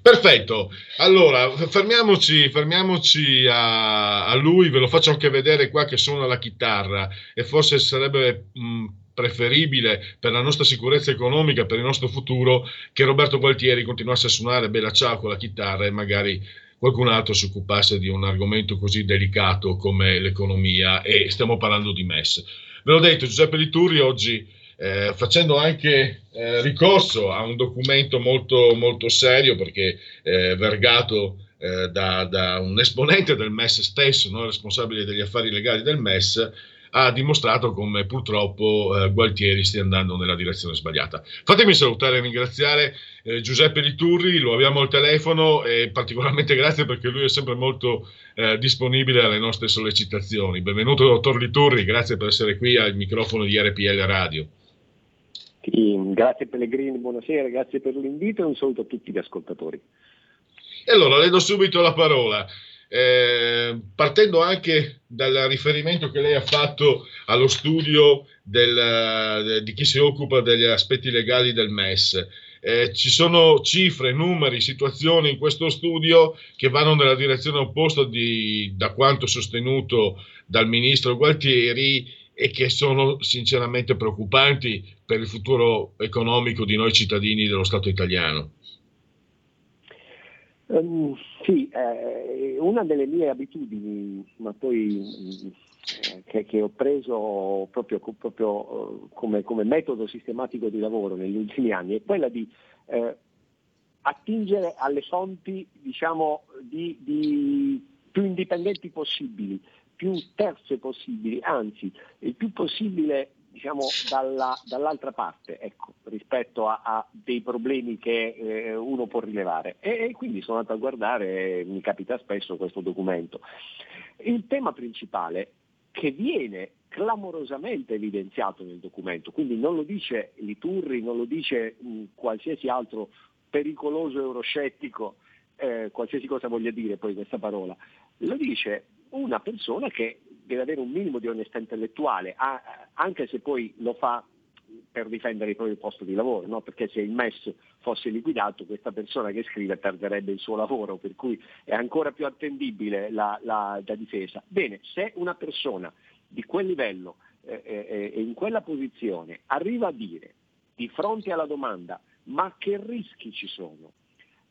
Perfetto, allora fermiamoci, fermiamoci a, a lui, ve lo faccio anche vedere qua che suona la chitarra e forse sarebbe... Mh, preferibile per la nostra sicurezza economica, per il nostro futuro, che Roberto Gualtieri continuasse a suonare bella ciao con la chitarra e magari qualcun altro si occupasse di un argomento così delicato come l'economia, e stiamo parlando di M E S. Ve l'ho detto, Giuseppe Liturri oggi eh, facendo anche eh, ricorso a un documento molto, molto serio, perché eh, vergato eh, da, da un esponente del M E S stesso, no? Responsabile degli affari legali del M E S, ha dimostrato come purtroppo eh, Gualtieri stia andando nella direzione sbagliata. Fatemi salutare e ringraziare eh, Giuseppe Liturri, lo abbiamo al telefono, e particolarmente grazie perché lui è sempre molto eh, disponibile alle nostre sollecitazioni. Benvenuto dottor Liturri, grazie per essere qui al microfono di R P L Radio. Sì, grazie Pellegrini, buonasera, grazie per l'invito e un saluto a tutti gli ascoltatori. E allora le do subito la parola. Eh, partendo anche dal riferimento che lei ha fatto allo studio del, de, di chi si occupa degli aspetti legali del M E S, eh, ci sono cifre, numeri, situazioni in questo studio che vanno nella direzione opposta di, da quanto sostenuto dal ministro Gualtieri, e che sono sinceramente preoccupanti per il futuro economico di noi cittadini dello Stato italiano. Um, sì, eh, una delle mie abitudini, ma poi eh, che, che ho preso proprio, proprio eh, come, come metodo sistematico di lavoro negli ultimi anni, è quella di eh, attingere alle fonti, diciamo, di, di più indipendenti possibili, più terze possibili, anzi il più possibile, diciamo, dalla, dall'altra parte, ecco, rispetto a, a dei problemi che eh, uno può rilevare. E, e quindi sono andato a guardare, eh, mi capita spesso questo documento. Il tema principale che viene clamorosamente evidenziato nel documento, quindi non lo dice Liturri, non lo dice mh, qualsiasi altro pericoloso euroscettico, eh, qualsiasi cosa voglia dire poi questa parola, lo dice una persona che deve avere un minimo di onestà intellettuale, anche se poi lo fa per difendere il proprio posto di lavoro, no? Perché se il M E S fosse liquidato, questa persona che scrive perderebbe il suo lavoro, per cui è ancora più attendibile la, la, la difesa. Bene, se una persona di quel livello e eh, eh, in quella posizione arriva a dire, di fronte alla domanda ma che rischi ci sono,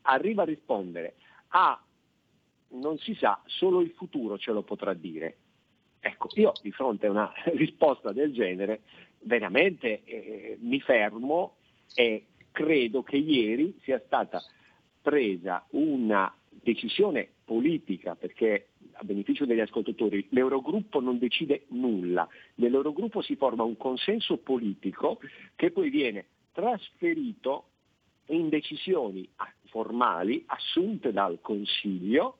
arriva a rispondere a non si sa, solo il futuro ce lo potrà dire. Ecco, io di fronte a una risposta del genere veramente eh, mi fermo, e credo che ieri sia stata presa una decisione politica, perché a beneficio degli ascoltatori l'Eurogruppo non decide nulla, nell'Eurogruppo si forma un consenso politico che poi viene trasferito in decisioni formali assunte dal Consiglio,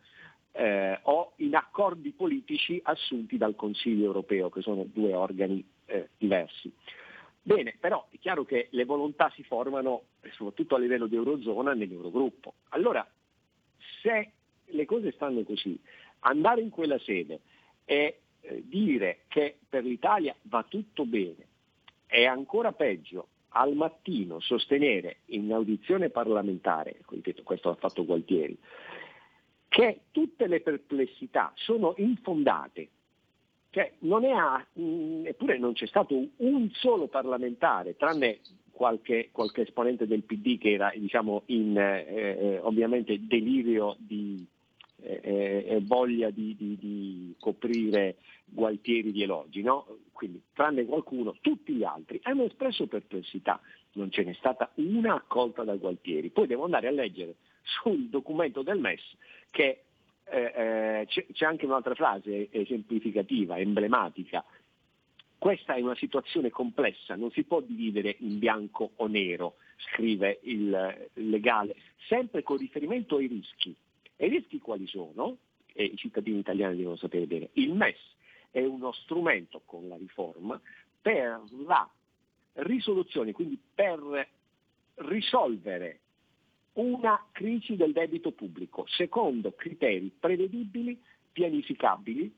Eh, o in accordi politici assunti dal Consiglio europeo, che sono due organi eh, diversi. Bene, però è chiaro che le volontà si formano soprattutto a livello di Eurozona nell'Eurogruppo. Allora, se le cose stanno così, andare in quella sede e eh, dire che per l'Italia va tutto bene, è ancora peggio al mattino sostenere in audizione parlamentare, ripeto, questo l'ha fatto Gualtieri, che tutte le perplessità sono infondate, cioè non è a, mh, eppure non c'è stato un solo parlamentare, tranne qualche, qualche esponente del P D che era, diciamo, in eh, ovviamente delirio di eh, eh, voglia di, di, di coprire Gualtieri di elogi, no? Quindi tranne qualcuno, tutti gli altri hanno espresso perplessità, non ce n'è stata una accolta da Gualtieri. Poi devo andare a leggere sul documento del M E S che eh, eh, c'è, c'è anche un'altra frase esemplificativa, emblematica. Questa è una situazione complessa, non si può dividere in bianco o nero, scrive il legale, sempre con riferimento ai rischi. E i rischi quali sono? E i cittadini italiani devono sapere bene. Il M E S è uno strumento, con la riforma, per la risoluzione, quindi per risolvere una crisi del debito pubblico, secondo criteri prevedibili, pianificabili,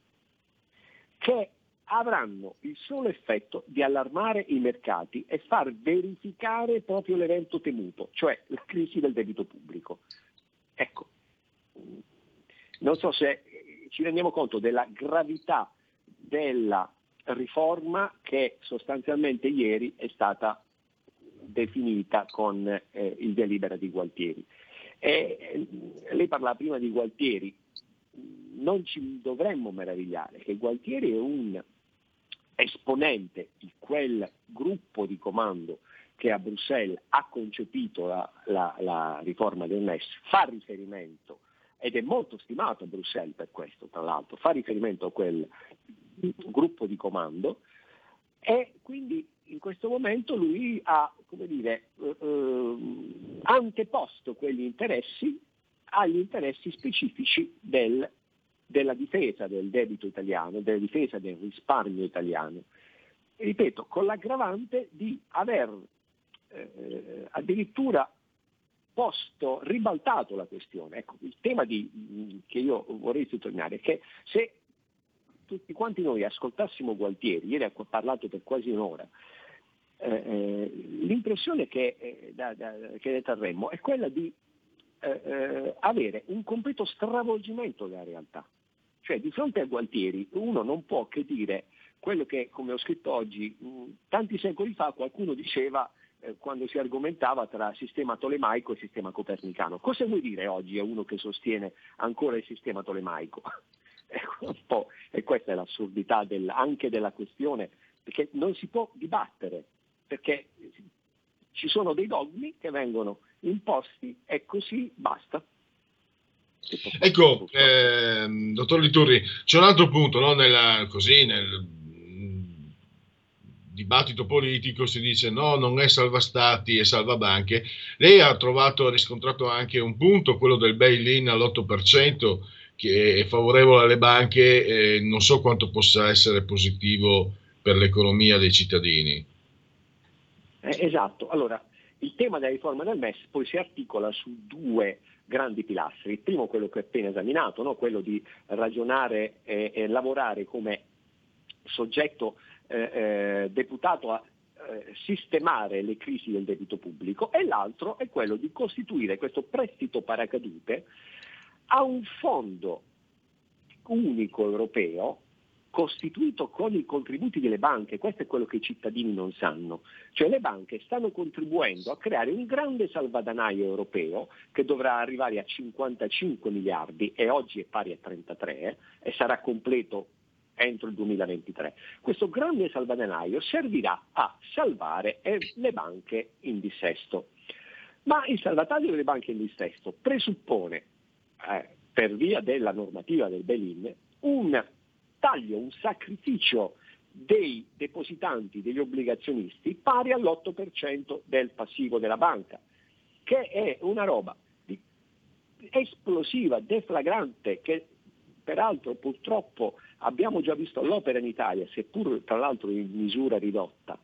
che avranno il solo effetto di allarmare i mercati e far verificare proprio l'evento temuto, cioè la crisi del debito pubblico. Ecco, non so se ci rendiamo conto della gravità della riforma che sostanzialmente ieri è stata definita con eh, il delibera di Gualtieri. E, eh, lei parlava prima di Gualtieri, non ci dovremmo meravigliare che Gualtieri è un esponente di quel gruppo di comando che a Bruxelles ha concepito la, la, la riforma del M E S, fa riferimento, ed è molto stimato a Bruxelles per questo tra l'altro, fa riferimento a quel gruppo di comando, e quindi in questo momento lui ha, come dire, eh, anteposto quegli interessi agli interessi specifici del, della difesa del debito italiano, della difesa del risparmio italiano. E ripeto, con l'aggravante di aver eh, addirittura posto, ribaltato la questione. Ecco, il tema di, che io vorrei sottolineare è che se tutti quanti noi ascoltassimo Gualtieri, ieri ha parlato per quasi un'ora, eh, eh, l'impressione che, eh, da, da, che trarremmo è quella di eh, eh, avere un completo stravolgimento della realtà. Cioè di fronte a Gualtieri uno non può che dire quello che, come ho scritto oggi, mh, tanti secoli fa qualcuno diceva eh, quando si argomentava tra sistema tolemaico e sistema copernicano. Cosa vuoi dire oggi a uno che sostiene ancora il sistema tolemaico? Un po', e questa è l'assurdità del, anche della questione, perché non si può dibattere, perché ci sono dei dogmi che vengono imposti e così basta. Ecco, eh, dottor Liturri, c'è un altro punto, no? Nella, così nel dibattito politico si dice no, non è salva stati e salva banche. Lei ha trovato, ha riscontrato anche un punto, quello del bail-in all'otto per cento, che è favorevole alle banche, eh, non so quanto possa essere positivo per l'economia dei cittadini. Eh, esatto, allora il tema della riforma del M E S poi si articola su due grandi pilastri, il primo quello che ho appena esaminato, no? Quello di ragionare e, e lavorare come soggetto eh, eh, deputato a eh, sistemare le crisi del debito pubblico, e l'altro è quello di costituire questo prestito paracadute a un fondo unico europeo costituito con i contributi delle banche. Questo è quello che i cittadini non sanno, cioè le banche stanno contribuendo a creare un grande salvadanaio europeo che dovrà arrivare a cinquantacinque miliardi e oggi è pari a trentatré e sarà completo entro il duemilaventitré. Questo grande salvadanaio servirà a salvare le banche in dissesto, ma il salvataggio delle banche in dissesto presuppone, Eh, per via della normativa del bail-in, un taglio, un sacrificio dei depositanti, degli obbligazionisti, pari all'otto per cento del passivo della banca, che è una roba di esplosiva, deflagrante, che peraltro purtroppo abbiamo già visto all'opera in Italia, seppur tra l'altro in misura ridotta.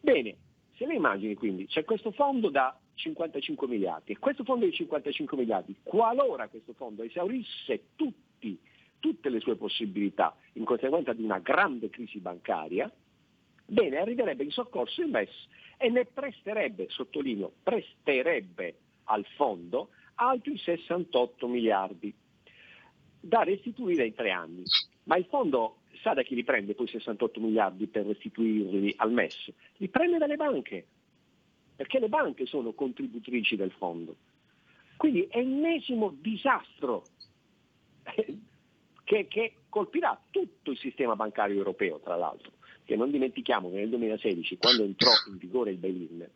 Bene, se le immagini quindi c'è questo fondo da cinquantacinque miliardi, e questo fondo di cinquantacinque miliardi, qualora questo fondo esaurisse tutti tutte le sue possibilità in conseguenza di una grande crisi bancaria, bene, arriverebbe in soccorso il M E S e ne presterebbe, sottolineo, presterebbe al fondo altri sessantotto miliardi da restituire in tre anni. Ma il fondo sa da chi li prende poi sessantotto miliardi per restituirli al M E S? Li prende dalle banche, perché le banche sono contributrici del fondo. Quindi è l'ennesimo disastro che, che colpirà tutto il sistema bancario europeo, tra l'altro, che non dimentichiamo che nel duemilasedici, quando entrò in vigore il bail-in,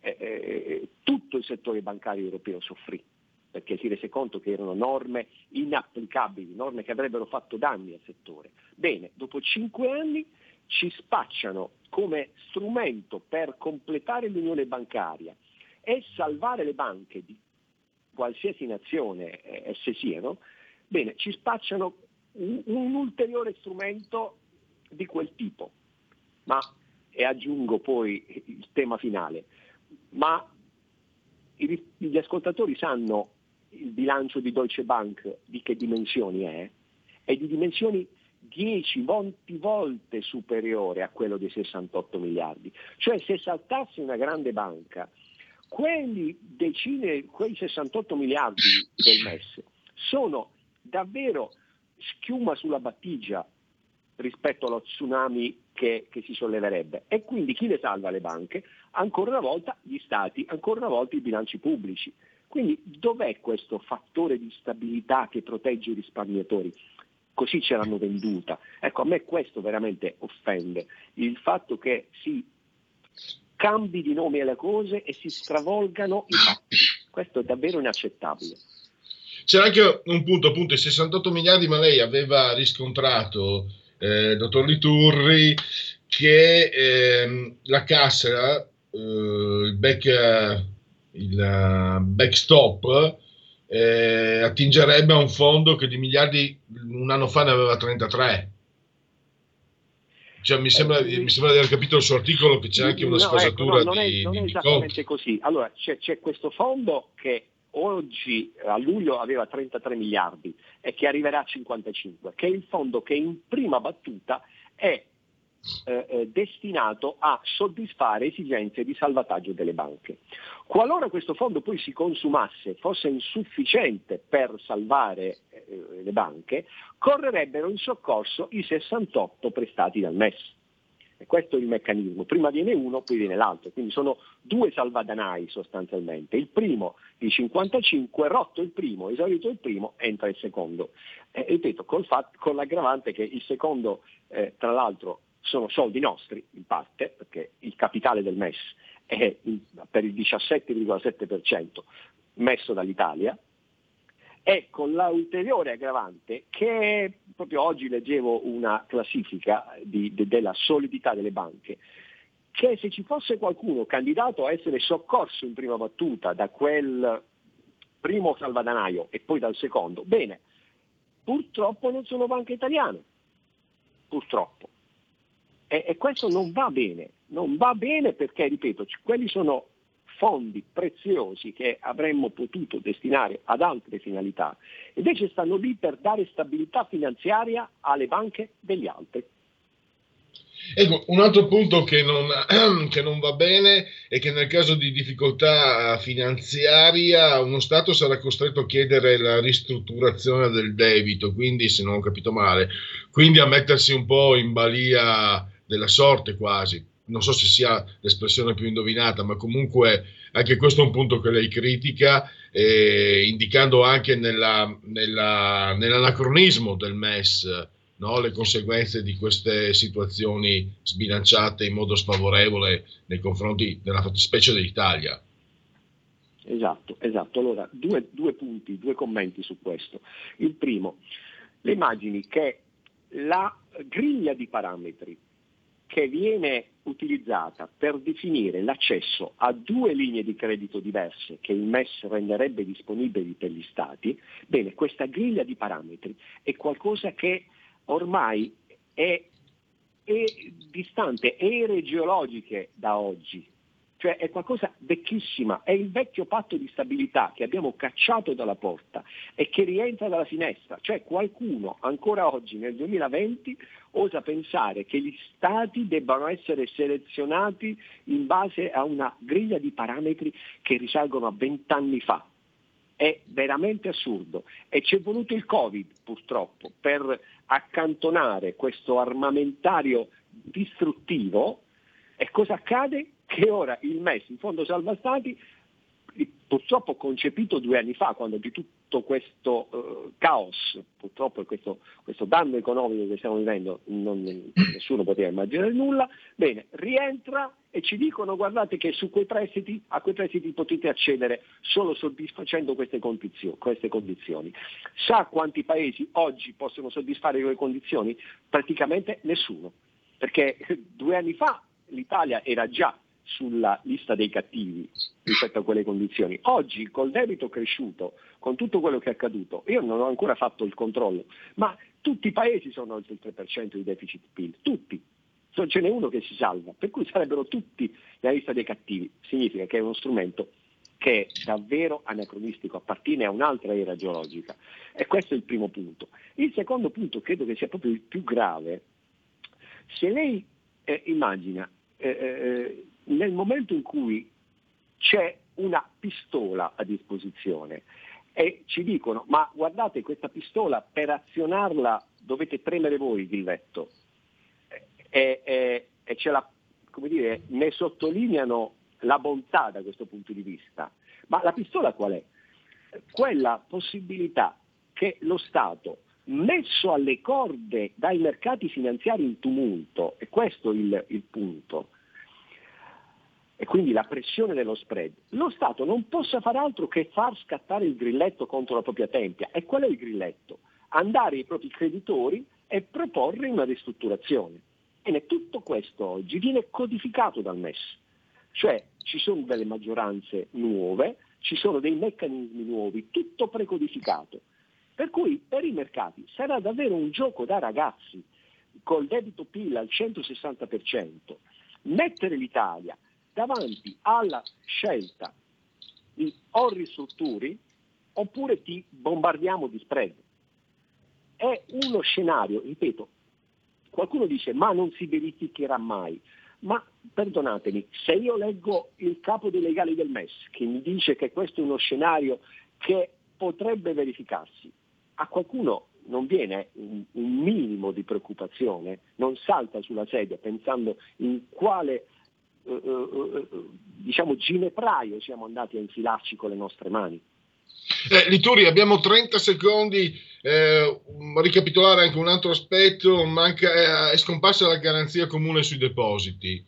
eh, eh, tutto il settore bancario europeo soffrì, perché si rese conto che erano norme inapplicabili, norme che avrebbero fatto danni al settore. Bene, dopo cinque anni ci spacciano come strumento per completare l'unione bancaria e salvare le banche di qualsiasi nazione esse siano, bene, ci spacciano un, un ulteriore strumento di quel tipo. Ma, e aggiungo poi il tema finale, ma i, gli ascoltatori sanno il bilancio di Deutsche Bank di che dimensioni è? È di dimensioni dieci, venti volte superiore a quello dei sessantotto miliardi. Cioè, se saltasse una grande banca, quelli decine, quei sessantotto miliardi del M E S sono davvero schiuma sulla battigia rispetto allo tsunami che, che si solleverebbe. E quindi chi le salva le banche? Ancora una volta gli stati, ancora una volta i bilanci pubblici. Quindi dov'è questo fattore di stabilità che protegge i risparmiatori? Così ce l'hanno venduta. Ecco, a me questo veramente offende, il fatto che si cambi di nome alle cose e si stravolgano i fatti. Questo è davvero inaccettabile. C'era anche un punto, appunto, i sessantotto miliardi, ma lei aveva riscontrato, eh, dottor Liturri, che eh, la cassa, eh, il, back, il backstop, Eh, attingerebbe a un fondo che di miliardi un anno fa ne aveva trentatré. Cioè, mi sembra, eh, mi sembra di aver capito il suo articolo, che c'è anche una no, sfasatura ecco, no, non di, è, non di, è esattamente di così. Allora c'è, c'è questo fondo che oggi a luglio aveva trentatré miliardi e che arriverà a cinquantacinque, che è il fondo che in prima battuta è Eh, destinato a soddisfare esigenze di salvataggio delle banche. Qualora questo fondo poi si consumasse, fosse insufficiente per salvare eh, le banche, correrebbero in soccorso i sessantotto prestati dal M E S. E questo è il meccanismo: prima viene uno, poi viene l'altro. Quindi sono due salvadanai sostanzialmente. Il primo di cinquantacinque, rotto il primo, esaurito il primo, entra il secondo. Eh, ripeto, col fatto, con l'aggravante che il secondo, eh, tra l'altro, sono soldi nostri in parte, perché il capitale del M E S è per il diciassette virgola sette per cento messo dall'Italia, e con l'ulteriore aggravante che proprio oggi leggevo una classifica di, de, della solidità delle banche, che se ci fosse qualcuno candidato a essere soccorso in prima battuta da quel primo salvadanaio e poi dal secondo, bene, purtroppo non sono banche italiane, purtroppo. E questo non va bene, non va bene perché, ripeto, quelli sono fondi preziosi che avremmo potuto destinare ad altre finalità, e invece stanno lì per dare stabilità finanziaria alle banche degli altri. Ecco, un altro punto che non, che non va bene è che nel caso di difficoltà finanziaria uno Stato sarà costretto a chiedere la ristrutturazione del debito, quindi, se non ho capito male, quindi a mettersi un po' in balia della sorte quasi, non so se sia l'espressione più indovinata, ma comunque anche questo è un punto che lei critica, eh, indicando anche nella, nella, nell'anacronismo del M E S, no, le conseguenze di queste situazioni sbilanciate in modo sfavorevole nei confronti della fattispecie dell'Italia. Esatto, esatto. Allora, due, due punti, due commenti su questo. Il primo, le immagini che la griglia di parametri che viene utilizzata per definire l'accesso a due linee di credito diverse che il M E S renderebbe disponibili per gli Stati, bene, questa griglia di parametri è qualcosa che ormai è, è distante ere geologiche da oggi, Cioè è qualcosa vecchissima, è il vecchio patto di stabilità che abbiamo cacciato dalla porta e che rientra dalla finestra. Cioè qualcuno ancora oggi nel duemilaventi osa pensare che gli stati debbano essere selezionati in base a una griglia di parametri che risalgono a vent'anni fa. È veramente assurdo e ci è voluto il Covid purtroppo per accantonare questo armamentario distruttivo. E cosa accade? Che ora il M E S, il Fondo Salva Stati, purtroppo concepito due anni fa, quando di tutto questo uh, caos, purtroppo questo, questo danno economico che stiamo vivendo, non, nessuno poteva immaginare nulla, bene, rientra e ci dicono guardate che su quei prestiti, a quei prestiti potete accedere solo soddisfacendo queste condizioni, queste condizioni. Sa quanti paesi oggi possono soddisfare quelle condizioni? Praticamente nessuno, perché due anni fa l'Italia era già sulla lista dei cattivi rispetto a quelle condizioni. Oggi col debito cresciuto, con tutto quello che è accaduto, io non ho ancora fatto il controllo, ma tutti i paesi sono oltre il tre per cento di deficit P I L, tutti, non ce n'è uno che si salva, per cui sarebbero tutti nella lista dei cattivi. Significa che è uno strumento che è davvero anacronistico, appartiene a un'altra era geologica, e questo è il primo punto. Il secondo punto credo che sia proprio il più grave. Se lei eh, immagina eh, eh, nel momento in cui c'è una pistola a disposizione e ci dicono ma guardate questa pistola per azionarla dovete premere voi il grilletto e, e, e ce la, come dire, ne sottolineano la bontà da questo punto di vista, ma la pistola qual è? Quella possibilità che lo Stato, messo alle corde dai mercati finanziari in tumulto, e questo il, il punto, e quindi la pressione dello spread, lo Stato non possa far altro che far scattare il grilletto contro la propria tempia. E qual è il grilletto? Andare ai propri creditori e proporre una ristrutturazione. E tutto questo oggi viene codificato dal M E S. Cioè ci sono delle maggioranze nuove, ci sono dei meccanismi nuovi, tutto precodificato. Per cui per i mercati sarà davvero un gioco da ragazzi, col debito P I L al centosessanta per cento, mettere l'Italia davanti alla scelta di o ristrutturi oppure ti bombardiamo di spread. È uno scenario, ripeto, qualcuno dice ma non si verificherà mai, ma perdonatemi, se io leggo il capo dei legali del M E S che mi dice che questo è uno scenario che potrebbe verificarsi, a qualcuno non viene un, un minimo di preoccupazione, non salta sulla sedia pensando in quale diciamo ginepraio siamo andati a infilarci con le nostre mani. Eh, Liturri, abbiamo trenta secondi, eh, ricapitolare anche un altro aspetto, manca, eh, è scomparsa la garanzia comune sui depositi.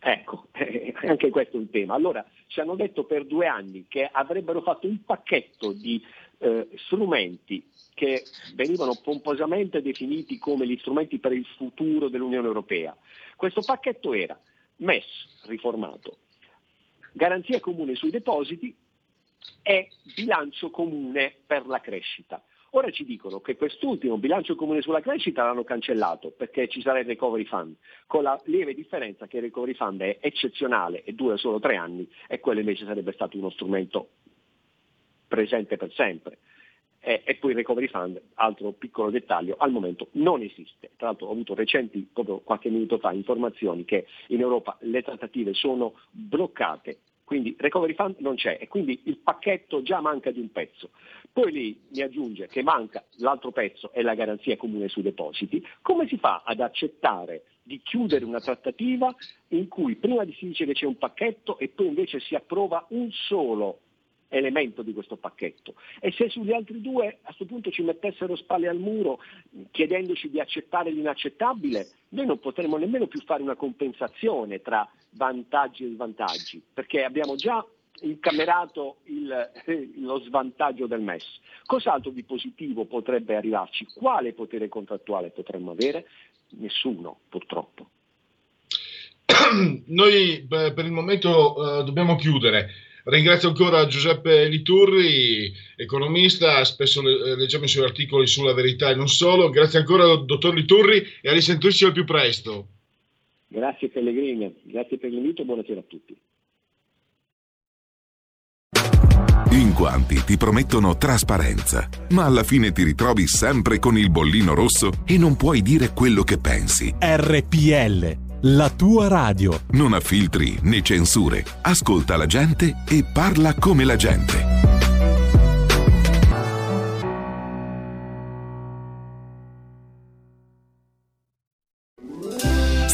Ecco, eh, anche questo è un tema. Allora, ci hanno detto per due anni che avrebbero fatto un pacchetto di eh, strumenti che venivano pomposamente definiti come gli strumenti per il futuro dell'Unione Europea. Questo pacchetto era M E S riformato, garanzia comune sui depositi e bilancio comune per la crescita. Ora ci dicono che quest'ultimo bilancio comune sulla crescita l'hanno cancellato perché ci sarà il recovery fund, con la lieve differenza che il recovery fund è eccezionale e dura solo tre anni e quello invece sarebbe stato uno strumento presente per sempre. E, e poi il recovery fund, altro piccolo dettaglio, al momento non esiste. Tra l'altro ho avuto recenti, proprio qualche minuto fa, informazioni che in Europa le trattative sono bloccate, quindi recovery fund non c'è e quindi il pacchetto già manca di un pezzo. Poi lì mi aggiunge che manca l'altro pezzo, è la garanzia comune sui depositi. Come si fa ad accettare di chiudere una trattativa in cui prima si dice che c'è un pacchetto e poi invece si approva un solo elemento di questo pacchetto? E se sugli altri due a questo punto ci mettessero spalle al muro chiedendoci di accettare l'inaccettabile, noi non potremmo nemmeno più fare una compensazione tra vantaggi e svantaggi, perché abbiamo già incamerato il, eh, lo svantaggio del M E S. Cos'altro di positivo potrebbe arrivarci? Quale potere contrattuale potremmo avere? Nessuno, purtroppo. Noi per il momento eh, dobbiamo chiudere. Ringrazio ancora Giuseppe Liturri, economista, spesso leggiamo i suoi articoli sulla Verità e non solo. Grazie ancora, dottor Liturri, e a risentirci al più presto. Grazie Pellegrino, grazie per l'invito, buonasera a tutti. In quanti ti promettono trasparenza, ma alla fine ti ritrovi sempre con il bollino rosso e non puoi dire quello che pensi. erre pi elle, la tua radio. Non ha filtri né censure. Ascolta la gente e parla come la gente.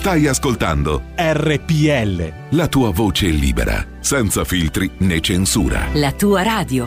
Stai ascoltando erre pi elle, la tua voce libera, senza filtri né censura. La tua radio.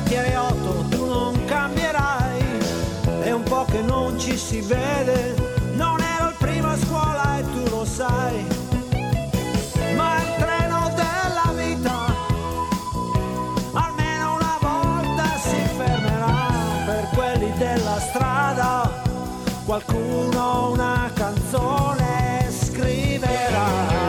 quartiere otto tu non cambierai, è un po' che non ci si vede, non ero il primo a scuola e tu lo sai, ma il treno della vita almeno una volta si fermerà, per quelli della strada qualcuno una canzone scriverà.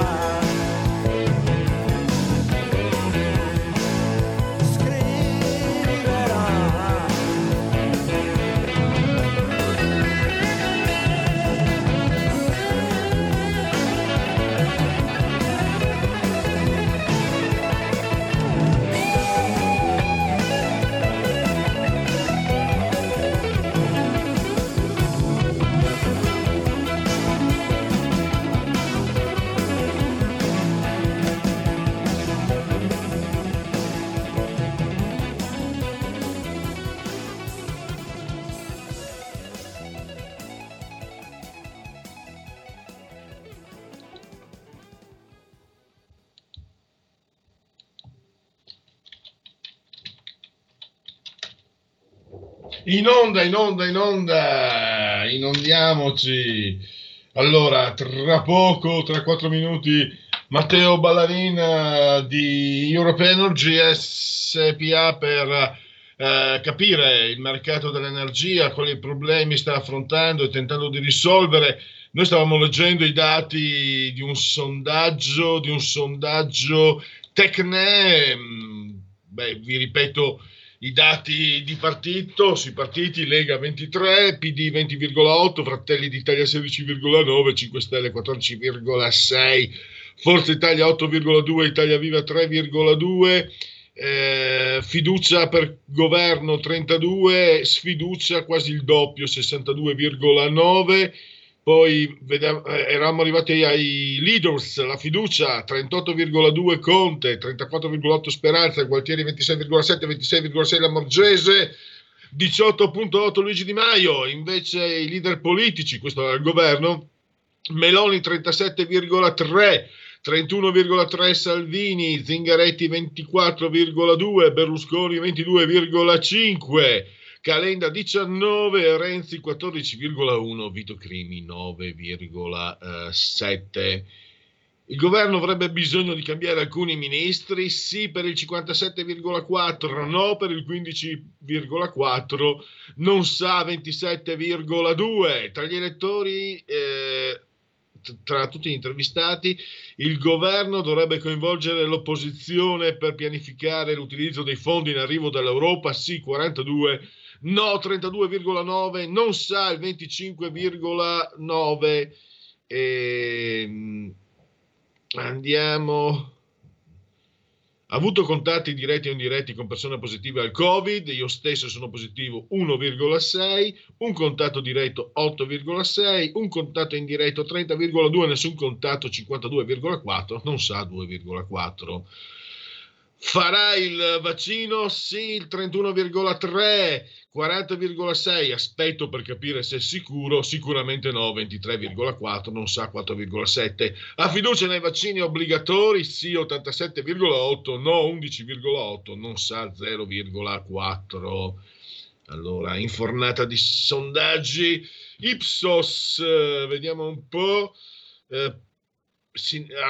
In onda, in onda, in onda, inondiamoci. Allora, tra poco, tra quattro minuti, Matteo Ballarin di European Energy S P A per eh, capire il mercato dell'energia, quali problemi sta affrontando e tentando di risolvere. Noi stavamo leggendo i dati di un sondaggio, di un sondaggio Tecne, beh, vi ripeto, i dati di partito, sui partiti, Lega ventitré, P D venti virgola otto, Fratelli d'Italia sedici virgola nove, cinque Stelle quattordici virgola sei, Forza Italia otto virgola due, Italia Viva tre virgola due, eh, fiducia per governo trentadue, sfiducia quasi il doppio, sessantadue virgola nove, poi vediamo, eh, eravamo arrivati ai leaders, la fiducia trentotto virgola due Conte, trentaquattro virgola otto Speranza, Gualtieri ventisei virgola sette, ventisei virgola sei la Morgese, diciotto virgola otto Luigi Di Maio, invece i leader politici, questo era il governo, Meloni trentasette virgola tre, trentuno virgola tre Salvini, Zingaretti ventiquattro virgola due, Berlusconi ventidue virgola cinque, Calenda diciannove, Renzi quattordici virgola uno, Vito Crimi nove virgola sette. Il governo avrebbe bisogno di cambiare alcuni ministri, sì per il cinquantasette virgola quattro, no per il quindici virgola quattro, non sa ventisette virgola due. Tra gli elettori, eh, tra tutti gli intervistati, il governo dovrebbe coinvolgere l'opposizione per pianificare l'utilizzo dei fondi in arrivo dall'Europa, sì quarantadue, no trentadue virgola nove, non sa il venticinque virgola nove. E andiamo. Ha avuto contatti diretti o indiretti con persone positive al Covid, io stesso sono positivo uno virgola sei, un contatto diretto otto virgola sei, un contatto indiretto trenta virgola due, nessun contatto cinquantadue virgola quattro, non sa due virgola quattro. Farà il vaccino? Sì, il trentuno virgola tre, quaranta virgola sei, aspetto per capire se è sicuro, sicuramente no, ventitré virgola quattro, non sa quattro virgola sette. Ha fiducia nei vaccini obbligatori? Sì, ottantasette virgola otto, no, undici virgola otto, non sa zero virgola quattro. Allora, infornata di sondaggi, Ipsos, vediamo un po', eh,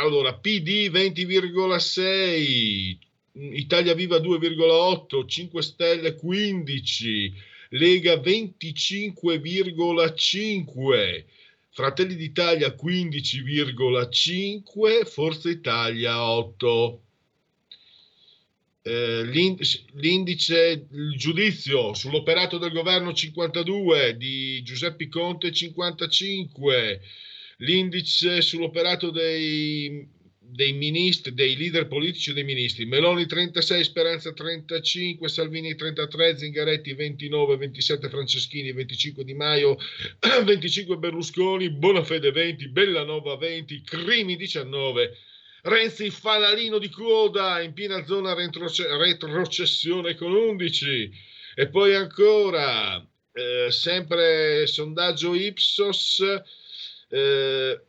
allora P D venti virgola sei, Italia Viva due virgola otto, cinque Stelle quindici, Lega venticinque virgola cinque, Fratelli d'Italia quindici virgola cinque, Forza Italia otto. Eh, l'indice, il giudizio sull'operato del governo cinquantadue di Giuseppe Conte cinquantacinque, l'indice sull'operato dei dei ministri, dei leader politici e dei ministri, Meloni trentasei, Speranza trentacinque, Salvini trentatré, Zingaretti ventinove, ventisette Franceschini, venticinque Di Maio, venticinque Berlusconi, Bonafede venti, Bellanova venti, Crimi diciannove, Renzi fanalino di coda in piena zona retroce- retrocessione con undici, e poi ancora eh, sempre sondaggio Ipsos, eh,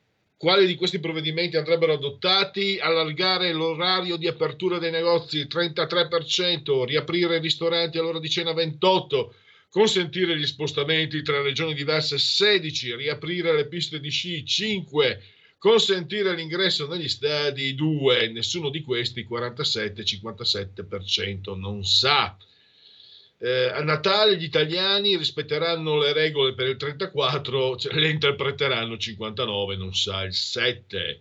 Quali di questi provvedimenti andrebbero adottati? Allargare l'orario di apertura dei negozi trentatré per cento, riaprire i ristoranti all'ora di cena ventotto per cento, consentire gli spostamenti tra regioni diverse sedici per cento, riaprire le piste di sci cinque per cento, consentire l'ingresso negli stadi due per cento, nessuno di questi quarantasette cinquantasette per cento non sa. Eh, a Natale gli italiani rispetteranno le regole per il trentaquattro, cioè, le interpreteranno il cinquantanove, non sa il sette.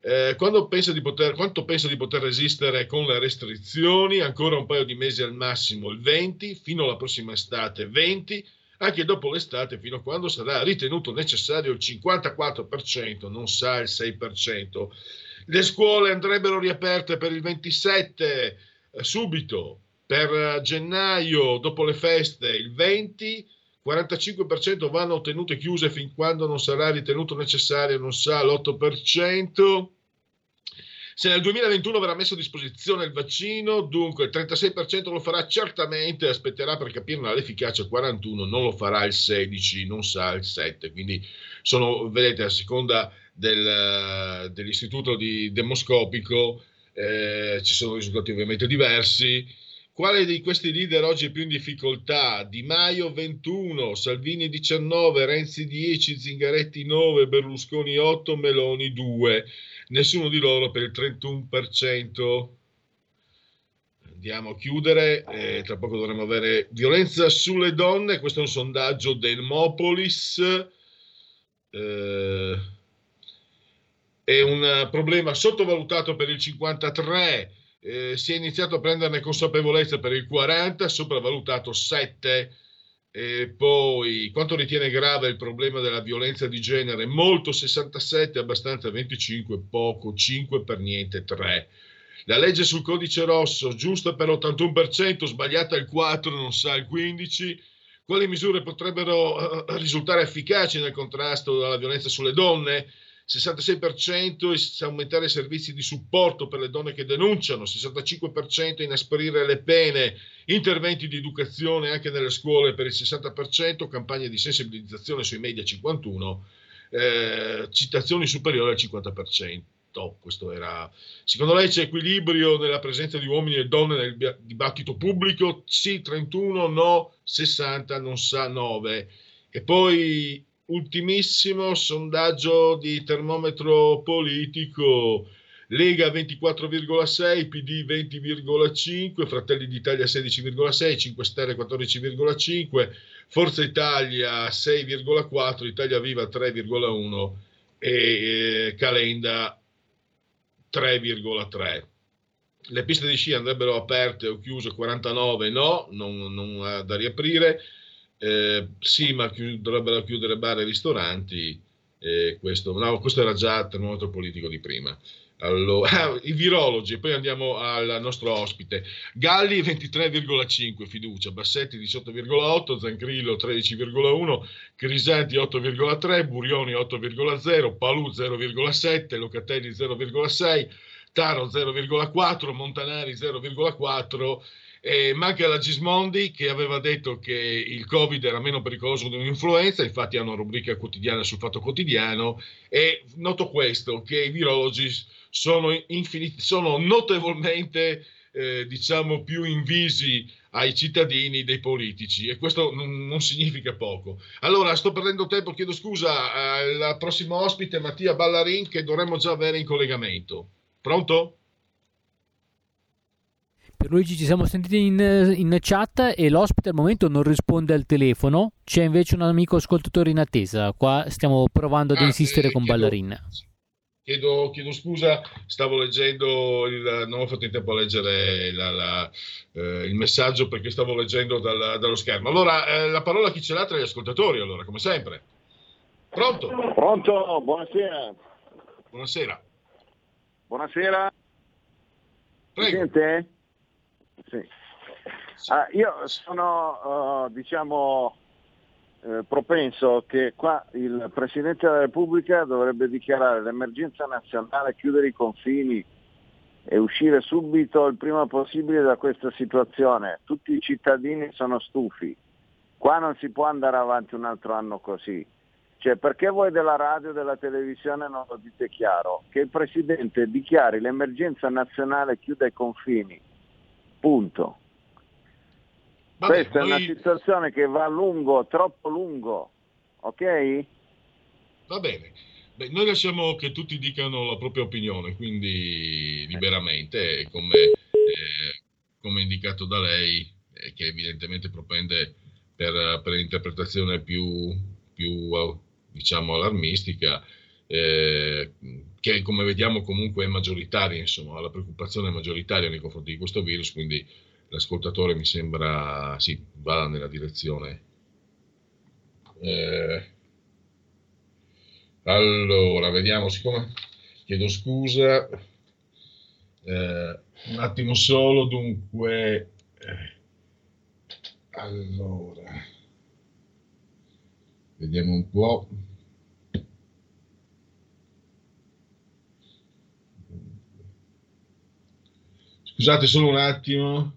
Eh, quando pensa di poter, quanto pensa di poter resistere con le restrizioni? Ancora un paio di mesi al massimo, il venti, fino alla prossima estate venti, anche dopo l'estate fino a quando sarà ritenuto necessario il cinquantaquattro per cento, non sa il sei per cento. Le scuole andrebbero riaperte per il ventisette, eh, subito. Per gennaio, dopo le feste, il venti, quarantacinque per cento vanno tenute chiuse fin quando non sarà ritenuto necessario, non sa l'otto per cento. Se nel duemilaventuno verrà messo a disposizione il vaccino, dunque il trentasei per cento lo farà certamente, aspetterà per capirne l'efficacia, il quarantuno per cento non lo farà, il sedici per cento non sa, il sette per cento. Quindi sono, vedete, a seconda del, dell'istituto di demoscopico, eh, ci sono risultati ovviamente diversi. Quale di questi leader oggi è più in difficoltà? Di Maio ventuno, Salvini diciannove, Renzi dieci, Zingaretti nove, Berlusconi otto, Meloni due. Nessuno di loro per il trentuno per cento. Andiamo a chiudere, eh, tra poco dovremo avere violenza sulle donne. Questo è un sondaggio Demopolis. Eh, è un problema sottovalutato per il cinquantatré per cento. Eh, si è iniziato a prenderne consapevolezza per il quaranta per cento, sopravvalutato sette per cento. E poi quanto ritiene grave il problema della violenza di genere? Molto sessantasette per cento, abbastanza venticinque per cento, poco cinque per cento, per niente tre per cento. La legge sul codice rosso, giusta per l'ottantuno per cento, sbagliata il quattro per cento, non sa il quindici per cento. Quali misure potrebbero eh, risultare efficaci nel contrasto alla violenza sulle donne? sessantasei per cento aumentare i servizi di supporto per le donne che denunciano, sessantacinque per cento inasprire le pene, interventi di educazione anche nelle scuole per il sessanta per cento, campagne di sensibilizzazione sui media cinquantuno per cento, eh, citazioni superiori al cinquanta per cento. Questo era. Secondo lei c'è equilibrio nella presenza di uomini e donne nel dibattito pubblico? Sì, trentuno, no, sessanta, non sa nove. E poi ultimissimo sondaggio di termometro politico, Lega ventiquattro virgola sei, P D venti virgola cinque, Fratelli d'Italia sedici virgola sei, cinque Stelle quattordici virgola cinque, Forza Italia sei virgola quattro, Italia Viva tre virgola uno e eh, Calenda tre virgola tre. Le piste di sci andrebbero aperte o chiuse, quarantanove no, non, non ha da riaprire. Eh, sì, ma chi, dovrebbero chiudere bar e ristoranti. Eh, questo, no, questo era già il termometro politico di prima. Allora, ah, i virologi, poi andiamo al nostro ospite. Galli ventitré virgola cinque fiducia, Bassetti diciotto virgola otto, Zancrillo tredici virgola uno, Crisanti otto virgola tre, Burioni otto virgola zero, Palù zero virgola sette, Locatelli zero virgola sei, Taro zero virgola quattro, Montanari zero virgola quattro. E manca la Gismondi che aveva detto che il Covid era meno pericoloso di un'influenza, infatti ha una rubrica quotidiana sul Fatto Quotidiano, e noto questo, che i virologi sono, infiniti, sono notevolmente eh, diciamo più invisi ai cittadini dei politici, e questo non, non significa poco. Allora, sto perdendo tempo, chiedo scusa al prossimo ospite, Matteo Ballarin, che dovremmo già avere in collegamento. Pronto? Per Luigi ci siamo sentiti in, in chat e l'ospite al momento non risponde al telefono, c'è invece un amico ascoltatore in attesa, qua stiamo provando ah, ad insistere eh, con chiedo, Ballarin. Chiedo, chiedo scusa, stavo leggendo, il, non ho fatto in tempo a leggere la, la, eh, il messaggio perché stavo leggendo dal, dallo schermo. Allora, eh, la parola a chi ce l'ha tra gli ascoltatori, allora, come sempre. Pronto? Pronto, buonasera. Buonasera. Buonasera. Prego. Sente? Sì. Ah, io sono uh, diciamo eh, propenso che qua il Presidente della Repubblica dovrebbe dichiarare l'emergenza nazionale, chiudere i confini e uscire subito il prima possibile da questa situazione. Tutti i cittadini sono stufi, qua non si può andare avanti un altro anno così, Cioè, perché voi della radio e della televisione non lo dite chiaro? Che il Presidente dichiari l'emergenza nazionale, chiude i confini, punto. Vabbè, questa noi... è una situazione che va a lungo, troppo lungo, ok? Va bene. Beh, noi lasciamo che tutti dicano la propria opinione, quindi liberamente, come, eh, come indicato da lei, eh, che evidentemente propende per, per l'interpretazione più, più diciamo allarmistica, eh, che come vediamo comunque è maggioritaria, insomma, la preoccupazione è maggioritaria nei confronti di questo virus, quindi l'ascoltatore mi sembra sì, va nella direzione. Eh, allora, vediamo, siccome chiedo scusa, eh, un attimo solo, dunque, eh, allora, vediamo un po'. Scusate solo un attimo,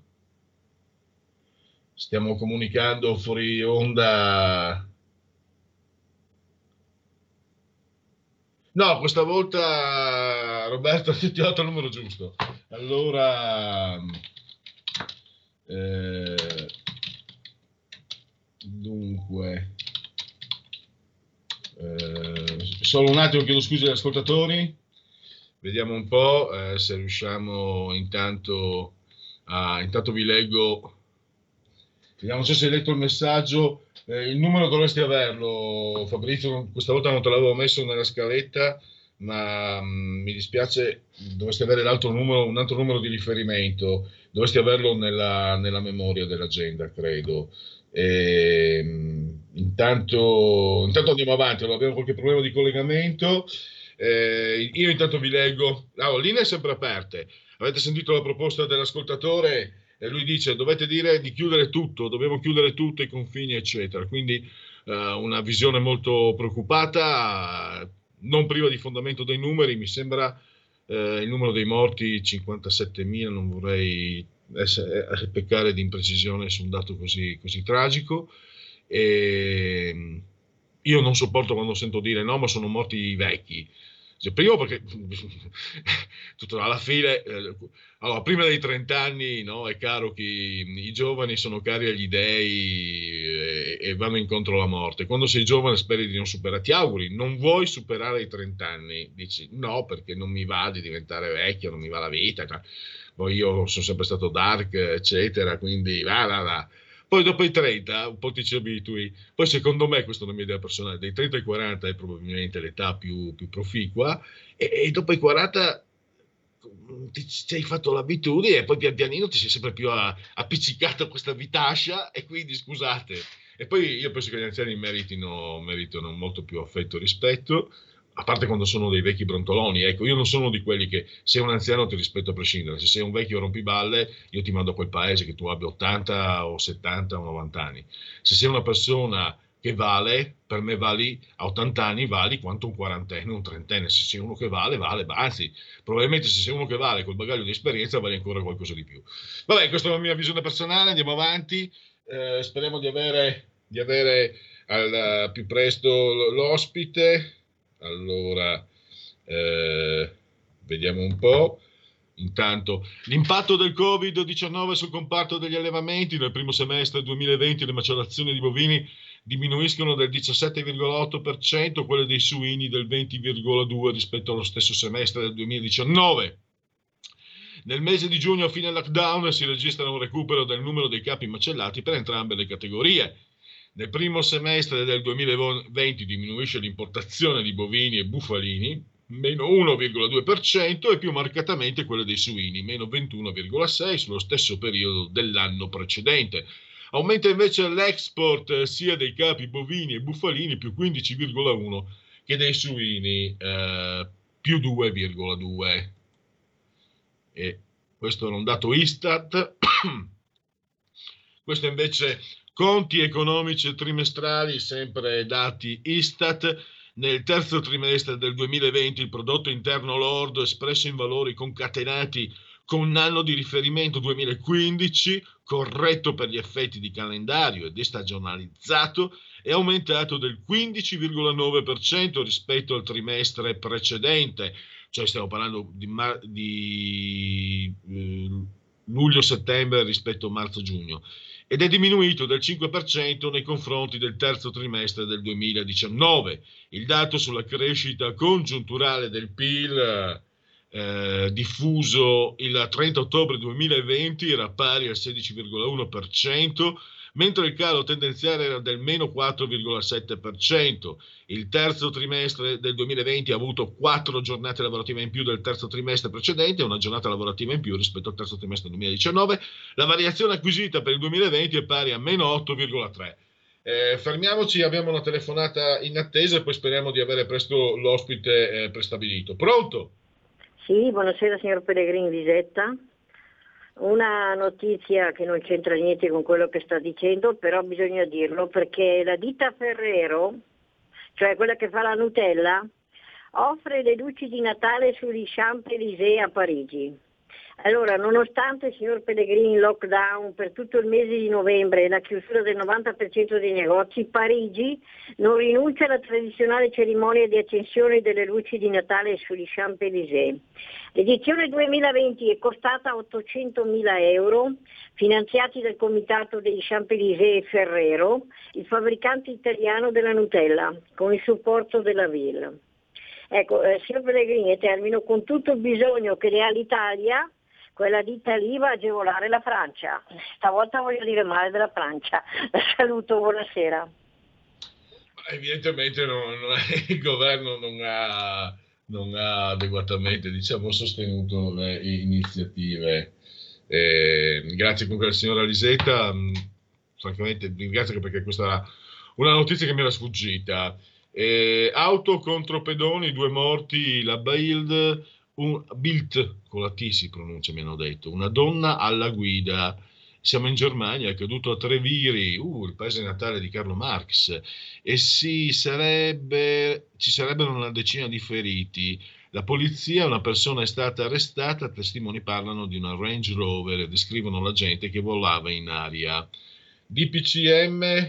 stiamo comunicando fuori onda. No, questa volta Roberto ti ho dato il numero giusto. Allora, eh, dunque, eh, solo un attimo, chiedo scusa agli ascoltatori. Vediamo un po' eh, se riusciamo intanto a... Intanto vi leggo, vediamo se hai letto il messaggio. Eh, il numero dovresti averlo, Fabrizio, questa volta non te l'avevo messo nella scaletta, ma mh, mi dispiace, dovresti avere l'altro numero, un altro numero di riferimento, dovresti averlo nella, nella memoria dell'agenda, credo. E, mh, intanto, intanto andiamo avanti, allora, abbiamo qualche problema di collegamento. Eh, io intanto vi leggo, la linea è sempre aperta, avete sentito la proposta dell'ascoltatore? E lui dice, dovete dire di chiudere tutto, dobbiamo chiudere tutto, i confini, eccetera. Quindi eh, una visione molto preoccupata, non priva di fondamento dei numeri, mi sembra eh, il numero dei morti, cinquantasettemila, non vorrei essere, peccare di imprecisione su un dato così, così tragico. E io non sopporto quando sento dire no, ma sono morti i vecchi. Cioè, prima perché tutto alla fine, eh, allora, prima dei trenta anni, no, è caro chi, i giovani sono cari agli dèi e, e vanno incontro alla morte. Quando sei giovane speri di non superare, ti auguri, non vuoi superare i trenta anni, dici no perché non mi va di diventare vecchio, non mi va la vita, poi io sono sempre stato dark, eccetera, quindi va va va. Poi dopo i trenta un po' ti ci abitui, poi secondo me, questa è una mia idea personale, dai trenta ai quaranta è probabilmente l'età più, più proficua, e, e dopo i quaranta ti, ti hai fatto l'abitudine e poi pian pianino ti sei sempre più a, appiccicato a questa vitaccia, e quindi scusate. E poi io penso che gli anziani meritino, meritano molto più affetto e rispetto, a parte quando sono dei vecchi brontoloni. Ecco, io non sono di quelli che se un anziano ti rispetto a prescindere, se sei un vecchio rompiballe io ti mando a quel paese che tu abbia ottanta o settanta o novanta anni. Se sei una persona che vale, per me vali a ottanta anni, vali quanto un quarantenne, un trentenne. Se sei uno che vale, vale, anzi, probabilmente se sei uno che vale col bagaglio di esperienza vale ancora qualcosa di più. Vabbè, questa è la mia visione personale, andiamo avanti, eh, speriamo di avere, di avere al più presto l'ospite. Allora, eh, vediamo un po'. Intanto, l'impatto del covid diciannove sul comparto degli allevamenti. Nel primo semestre duemilaventi le macerazioni di bovini diminuiscono del diciassette virgola otto per cento, quelle dei suini del venti virgola due per cento rispetto allo stesso semestre del duemiladiciannove. Nel mese di giugno, a fine lockdown, si registra un recupero del numero dei capi macellati per entrambe le categorie. Nel primo semestre del duemilaventi diminuisce l'importazione di bovini e bufalini, meno uno virgola due per cento, e più marcatamente quella dei suini, meno ventuno virgola sei per cento sullo stesso periodo dell'anno precedente. Aumenta invece l'export sia dei capi bovini e bufalini, più quindici virgola uno per cento, che dei suini, eh, più due virgola due per cento. E questo è un dato Istat. Questo invece... Conti economici trimestrali, sempre dati Istat. Nel terzo trimestre del duemilaventi il prodotto interno lordo espresso in valori concatenati con un anno di riferimento duemilaquindici, corretto per gli effetti di calendario e destagionalizzato, è aumentato del quindici virgola nove per cento rispetto al trimestre precedente, cioè stiamo parlando di, mar- di eh, luglio-settembre rispetto a marzo-giugno, ed è diminuito del cinque per cento nei confronti del terzo trimestre del duemiladiciannove. Il dato sulla crescita congiunturale del P I L eh, diffuso il trenta ottobre duemilaventi era pari al sedici virgola uno per cento, mentre il calo tendenziale era del meno quattro virgola sette per cento. Il terzo trimestre del duemilaventi ha avuto quattro giornate lavorative in più del terzo trimestre precedente, una giornata lavorativa in più rispetto al terzo trimestre del duemiladiciannove. La variazione acquisita per il duemilaventi è pari a meno otto virgola tre per cento. Eh, fermiamoci, abbiamo una telefonata in attesa e poi speriamo di avere presto l'ospite eh, prestabilito. Pronto? Sì, buonasera signor Pellegrini Lisetta. Una notizia che non c'entra niente con quello che sta dicendo, però bisogna dirlo, perché la ditta Ferrero, cioè quella che fa la Nutella, offre le luci di Natale sugli Champs-Élysées a Parigi. Allora, nonostante, signor Pellegrini, il lockdown per tutto il mese di novembre e la chiusura del novanta per cento dei negozi, Parigi non rinuncia alla tradizionale cerimonia di accensione delle luci di Natale sugli Champs-Élysées. L'edizione duemilaventi è costata ottocentomila euro, finanziati dal comitato dei Champs-Élysées e Ferrero, il fabbricante italiano della Nutella, con il supporto della Ville. Ecco, eh, signor Pellegrini, termino con tutto il bisogno che ne ha l'Italia, quella ditta lì va a agevolare la Francia. Stavolta voglio dire male della Francia. La saluto, buonasera. Evidentemente non, non è, il governo non ha... non ha adeguatamente, diciamo, sostenuto le iniziative. Eh, grazie comunque alla signora Lisetta, mh, francamente ringrazio perché questa era una notizia che mi era sfuggita. Eh, auto contro pedoni, due morti, la Bild, un Bilt con la T si pronuncia, mi hanno detto, una donna alla guida. Siamo in Germania, è caduto a Treviri, uh, il paese natale di Carlo Marx, e si sarebbe, ci sarebbero una decina di feriti. La polizia, una persona è stata arrestata, testimoni parlano di una Range Rover e descrivono la gente che volava in aria. D P C M,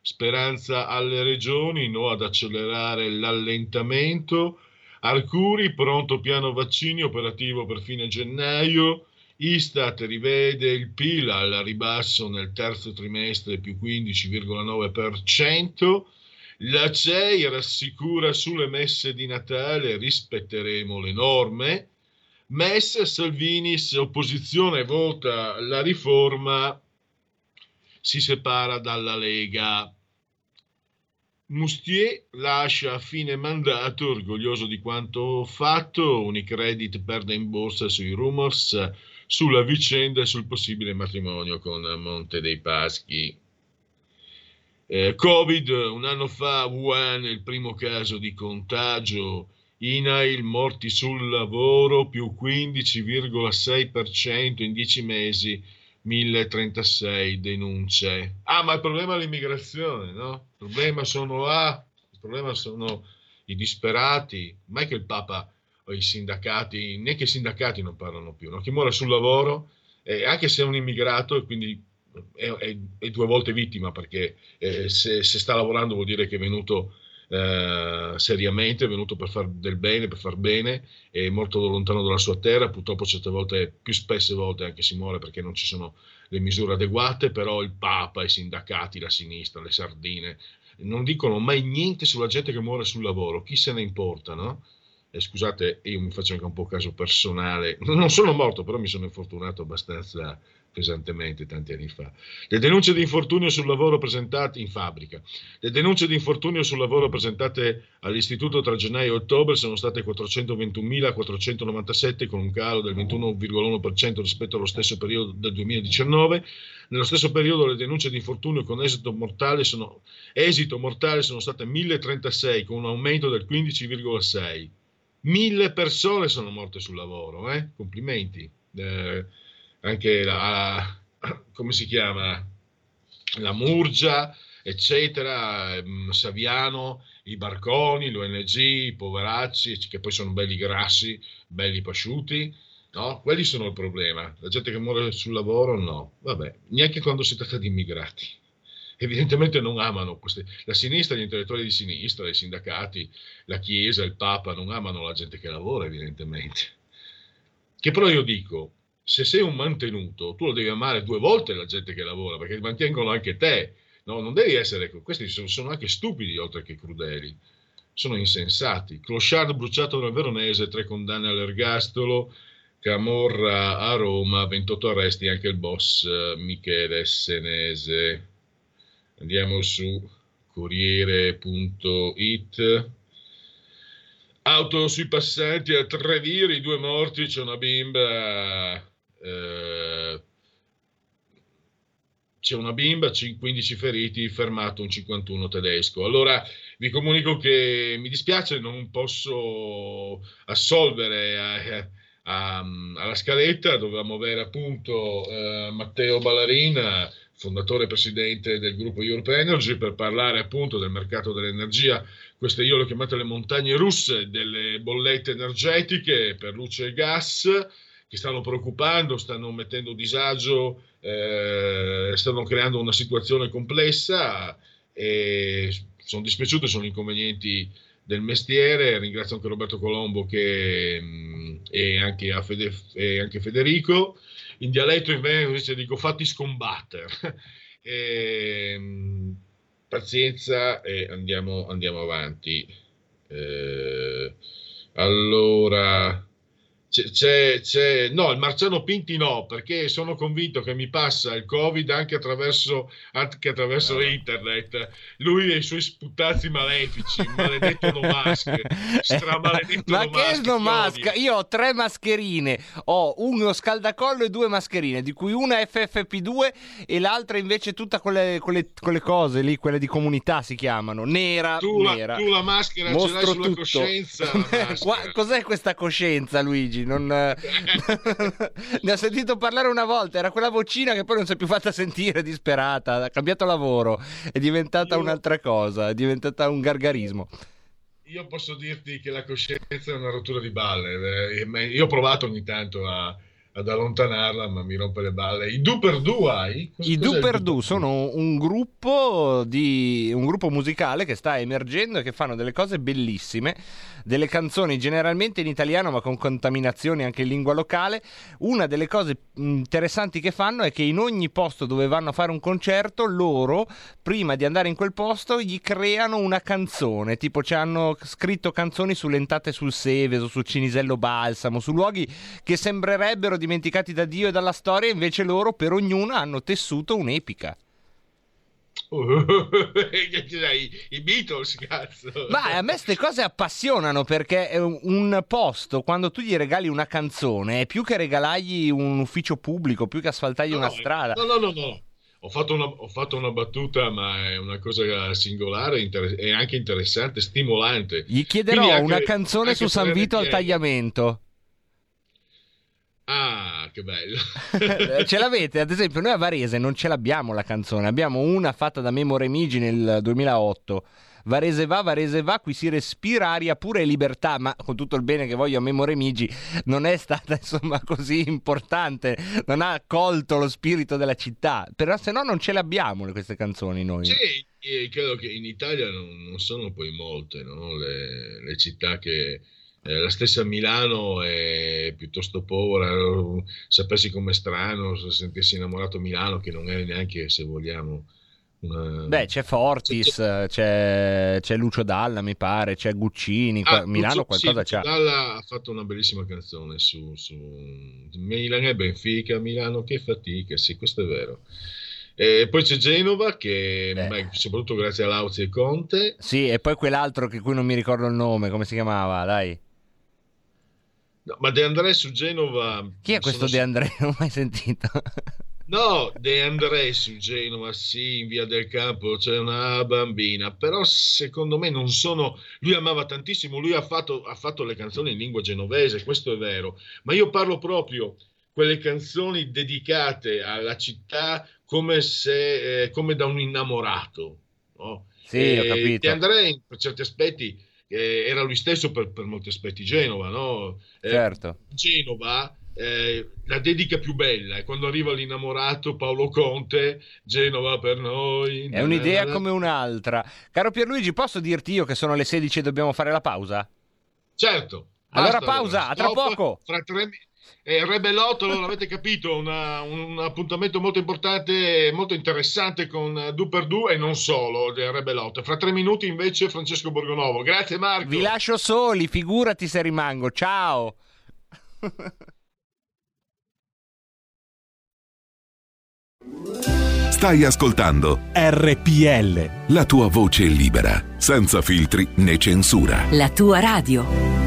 Speranza alle regioni, no ad accelerare l'allentamento. Arcuri, pronto piano vaccini, operativo per fine gennaio. Istat rivede il P I L al ribasso nel terzo trimestre più quindici virgola nove per cento, la C E I rassicura sulle messe di Natale, rispetteremo le norme, M E S, Salvini, opposizione vota la riforma, si separa dalla Lega. Mustier lascia a fine mandato, orgoglioso di quanto fatto, Unicredit perde in borsa sui rumors, sulla vicenda e sul possibile matrimonio con Monte dei Paschi. Eh, Covid, un anno fa, Wuhan, il primo caso di contagio, I N A I L, morti sul lavoro, più quindici virgola sei per cento in dieci mesi, milletrentasei denunce. Ah, ma il problema è l'immigrazione, no? Il problema sono ah, il problema sono i disperati. Mai che il Papa... i sindacati, neanche i sindacati non parlano più, no? Chi muore sul lavoro, eh, anche se è un immigrato, e quindi è, è, è due volte vittima, perché eh, se, se sta lavorando vuol dire che è venuto eh, seriamente, è venuto per far del bene, per far bene, è morto lontano dalla sua terra, purtroppo certe volte, più spesse volte anche si muore perché non ci sono le misure adeguate, però il Papa, i sindacati, la sinistra, le sardine, non dicono mai niente sulla gente che muore sul lavoro, chi se ne importa, no? Eh, scusate, io mi faccio anche un po' caso personale, non sono morto, però mi sono infortunato abbastanza pesantemente tanti anni fa. Le denunce di infortunio sul lavoro presentate in fabbrica, le denunce di infortunio sul lavoro presentate all'istituto tra gennaio e ottobre sono state quattrocentoventumilaquattrocentonovantasette, con un calo del ventuno virgola uno per cento rispetto allo stesso periodo del duemiladiciannove. Nello stesso periodo le denunce di infortunio con esito mortale sono, esito mortale sono state milletrentasei, con un aumento del quindici virgola sei per cento. Mille persone sono morte sul lavoro, eh? Complimenti. Eh, anche la, la, come si chiama? La Murgia, eccetera, ehm, Saviano, i barconi, l'O N G, i poveracci, che poi sono belli grassi, belli pasciuti, no? Quelli sono il problema, la gente che muore sul lavoro no, vabbè, neanche quando si tratta di immigrati. Evidentemente non amano queste, la sinistra, gli intellettuali di sinistra, i sindacati, la Chiesa, il Papa, non amano la gente che lavora, evidentemente. Che però io dico, se sei un mantenuto, tu lo devi amare due volte la gente che lavora, perché mantengono anche te, no? Non devi essere, questi sono, sono anche stupidi oltre che crudeli, sono insensati. Clochard bruciato nel Veronese, tre condanne all'ergastolo, Camorra a Roma, ventotto arresti, anche il boss Michele Senese. Andiamo su Corriere punto it. Auto sui passanti a tre viri, due morti, c'è una bimba, eh, c'è una bimba, quindici feriti, fermato un cinquantuno tedesco. Allora vi comunico che mi dispiace, non posso assolvere a, a, alla scaletta, dovevamo avere appunto eh, Matteo Ballarin, fondatore e presidente del gruppo European Energy, per parlare appunto del mercato dell'energia. Queste io le ho chiamate le montagne russe delle bollette energetiche per luce e gas, che stanno preoccupando, stanno mettendo disagio, eh, stanno creando una situazione complessa, e sono dispiaciuto, sono inconvenienti del mestiere. Ringrazio anche Roberto Colombo che, mh, e, anche a Fede, e anche Federico. In dialetto invece dico fatti scombatter. E, pazienza, e andiamo, andiamo avanti. Eh, allora, c'è, c'è, c'è, no, il Marciano Pinti no, perché sono convinto che mi passa il Covid anche attraverso, anche attraverso no. Internet. Lui e i suoi sputazzi malefici, maledetto no mask, stramaledetto ma no mask. Ma che no mask? Io ho tre mascherine, ho uno scaldacollo e due mascherine, di cui una F F P due e l'altra invece tutta quelle, quelle, quelle cose lì, quelle di comunità si chiamano, nera, tu nera. La, tu la maschera mostro ce l'hai sulla tutto. Coscienza. Qua, cos'è questa coscienza, Luigi? Non... ne ho sentito parlare una volta, era quella vocina che poi non si è più fatta sentire, disperata, ha cambiato lavoro, è diventata io... un'altra cosa, è diventata un gargarismo. Io posso dirti che la coscienza è una rottura di balle, io ho provato ogni tanto a, ad allontanarla, ma mi rompe le balle. I Du Per Du hai? Cos- I Du Per Du sono un gruppo di un gruppo musicale che sta emergendo e che fanno delle cose bellissime, delle canzoni generalmente in italiano ma con contaminazioni anche in lingua locale. Una delle cose interessanti che fanno è che in ogni posto dove vanno a fare un concerto, loro prima di andare in quel posto gli creano una canzone, tipo ci hanno scritto canzoni su Lentate sul Seveso, su Cinisello Balsamo, su luoghi che sembrerebbero dimenticati da Dio e dalla storia, invece loro per ognuna hanno tessuto un'epica. Uh, i, i Beatles, cazzo. Ma a me queste cose appassionano, perché un posto, quando tu gli regali una canzone, è più che regalargli un ufficio pubblico, più che asfaltargli no, una strada. No, no, no, no. Ho fatto una, ho fatto una battuta, ma è una cosa singolare e inter- anche interessante, stimolante. Gli chiederò anche una canzone su San Vito al tagliamento. Ah, che bello. Ce l'avete? Ad esempio noi a Varese non ce l'abbiamo la canzone, abbiamo una fatta da Memo Remigi nel duemilaotto. Varese va, Varese va, qui si respira aria pura e libertà, ma con tutto il bene che voglio a Memo Remigi non è stata insomma così importante, non ha colto lo spirito della città, però se no non ce l'abbiamo queste canzoni noi. Sì, credo che in Italia non sono poi molte, no? le, le città che... La stessa Milano è piuttosto povera, sapessi com'è strano se sentirsi innamorato Milano, che non è neanche, se vogliamo, una... Beh, c'è Fortis, c'è, c'è Lucio Dalla, mi pare, c'è Guccini, ah, Milano Lucio, qualcosa sì, c'ha. Lucio Dalla ha fatto una bellissima canzone su, su Milano e Benfica, Milano che fatica, sì, questo è vero. E poi c'è Genova che beh, soprattutto grazie a Lauzi e Conte. Sì, e poi quell'altro che cui non mi ricordo il nome, come si chiamava, dai. No, ma De André su Genova... Chi è questo sono... De André? Non ho mai sentito. No, De André su Genova, sì, in Via del Campo c'è una bambina, però secondo me non sono... Lui amava tantissimo, lui ha fatto, ha fatto le canzoni in lingua genovese, questo è vero, ma io parlo proprio quelle canzoni dedicate alla città come se eh, come da un innamorato. No? Sì, e, ho capito. De André per certi aspetti... era lui stesso per, per molti aspetti Genova, no? Certo. Genova eh, la dedica più bella è quando arriva l'innamorato Paolo Conte, Genova per noi. È un'idea come un'altra. Caro Pierluigi, posso dirti io che sono le sedici e dobbiamo fare la pausa? Certo. Allora pausa, allora. A tra poco. Tra tre Eh, Re Bellotolo, l'avete capito, una, un appuntamento molto importante, molto interessante con Du per Du e non solo del Re Bellotto. Fra tre minuti invece Francesco Borgonovo. Grazie Marco. Vi lascio soli, figurati se rimango. Ciao. Stai ascoltando R P L, la tua voce libera, senza filtri né censura. La tua radio.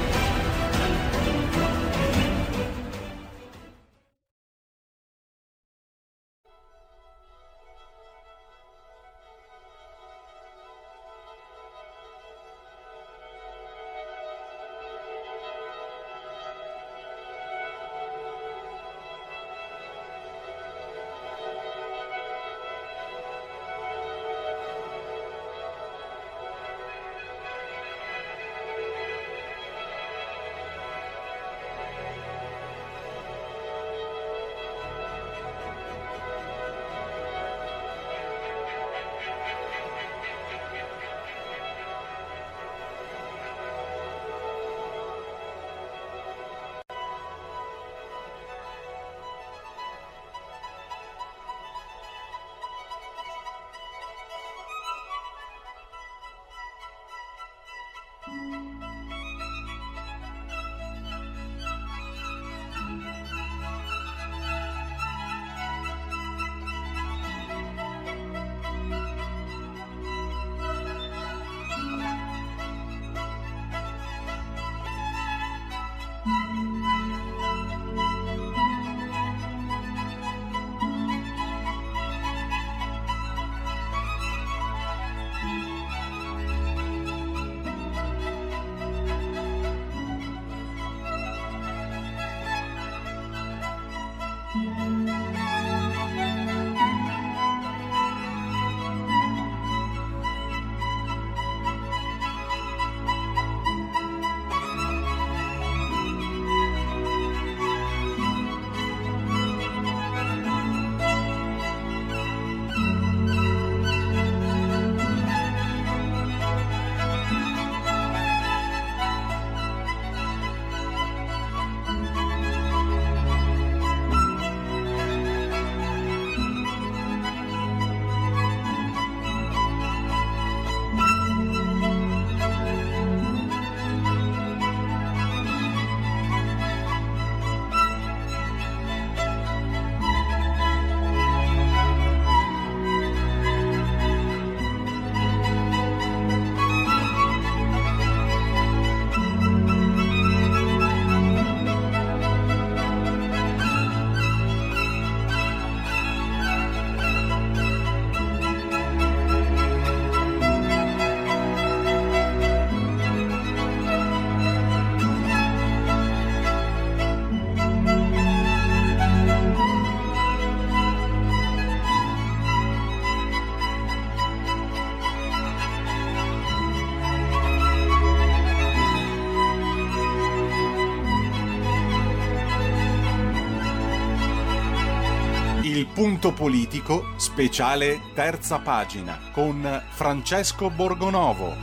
Punto politico, speciale terza pagina con Francesco Borgonovo.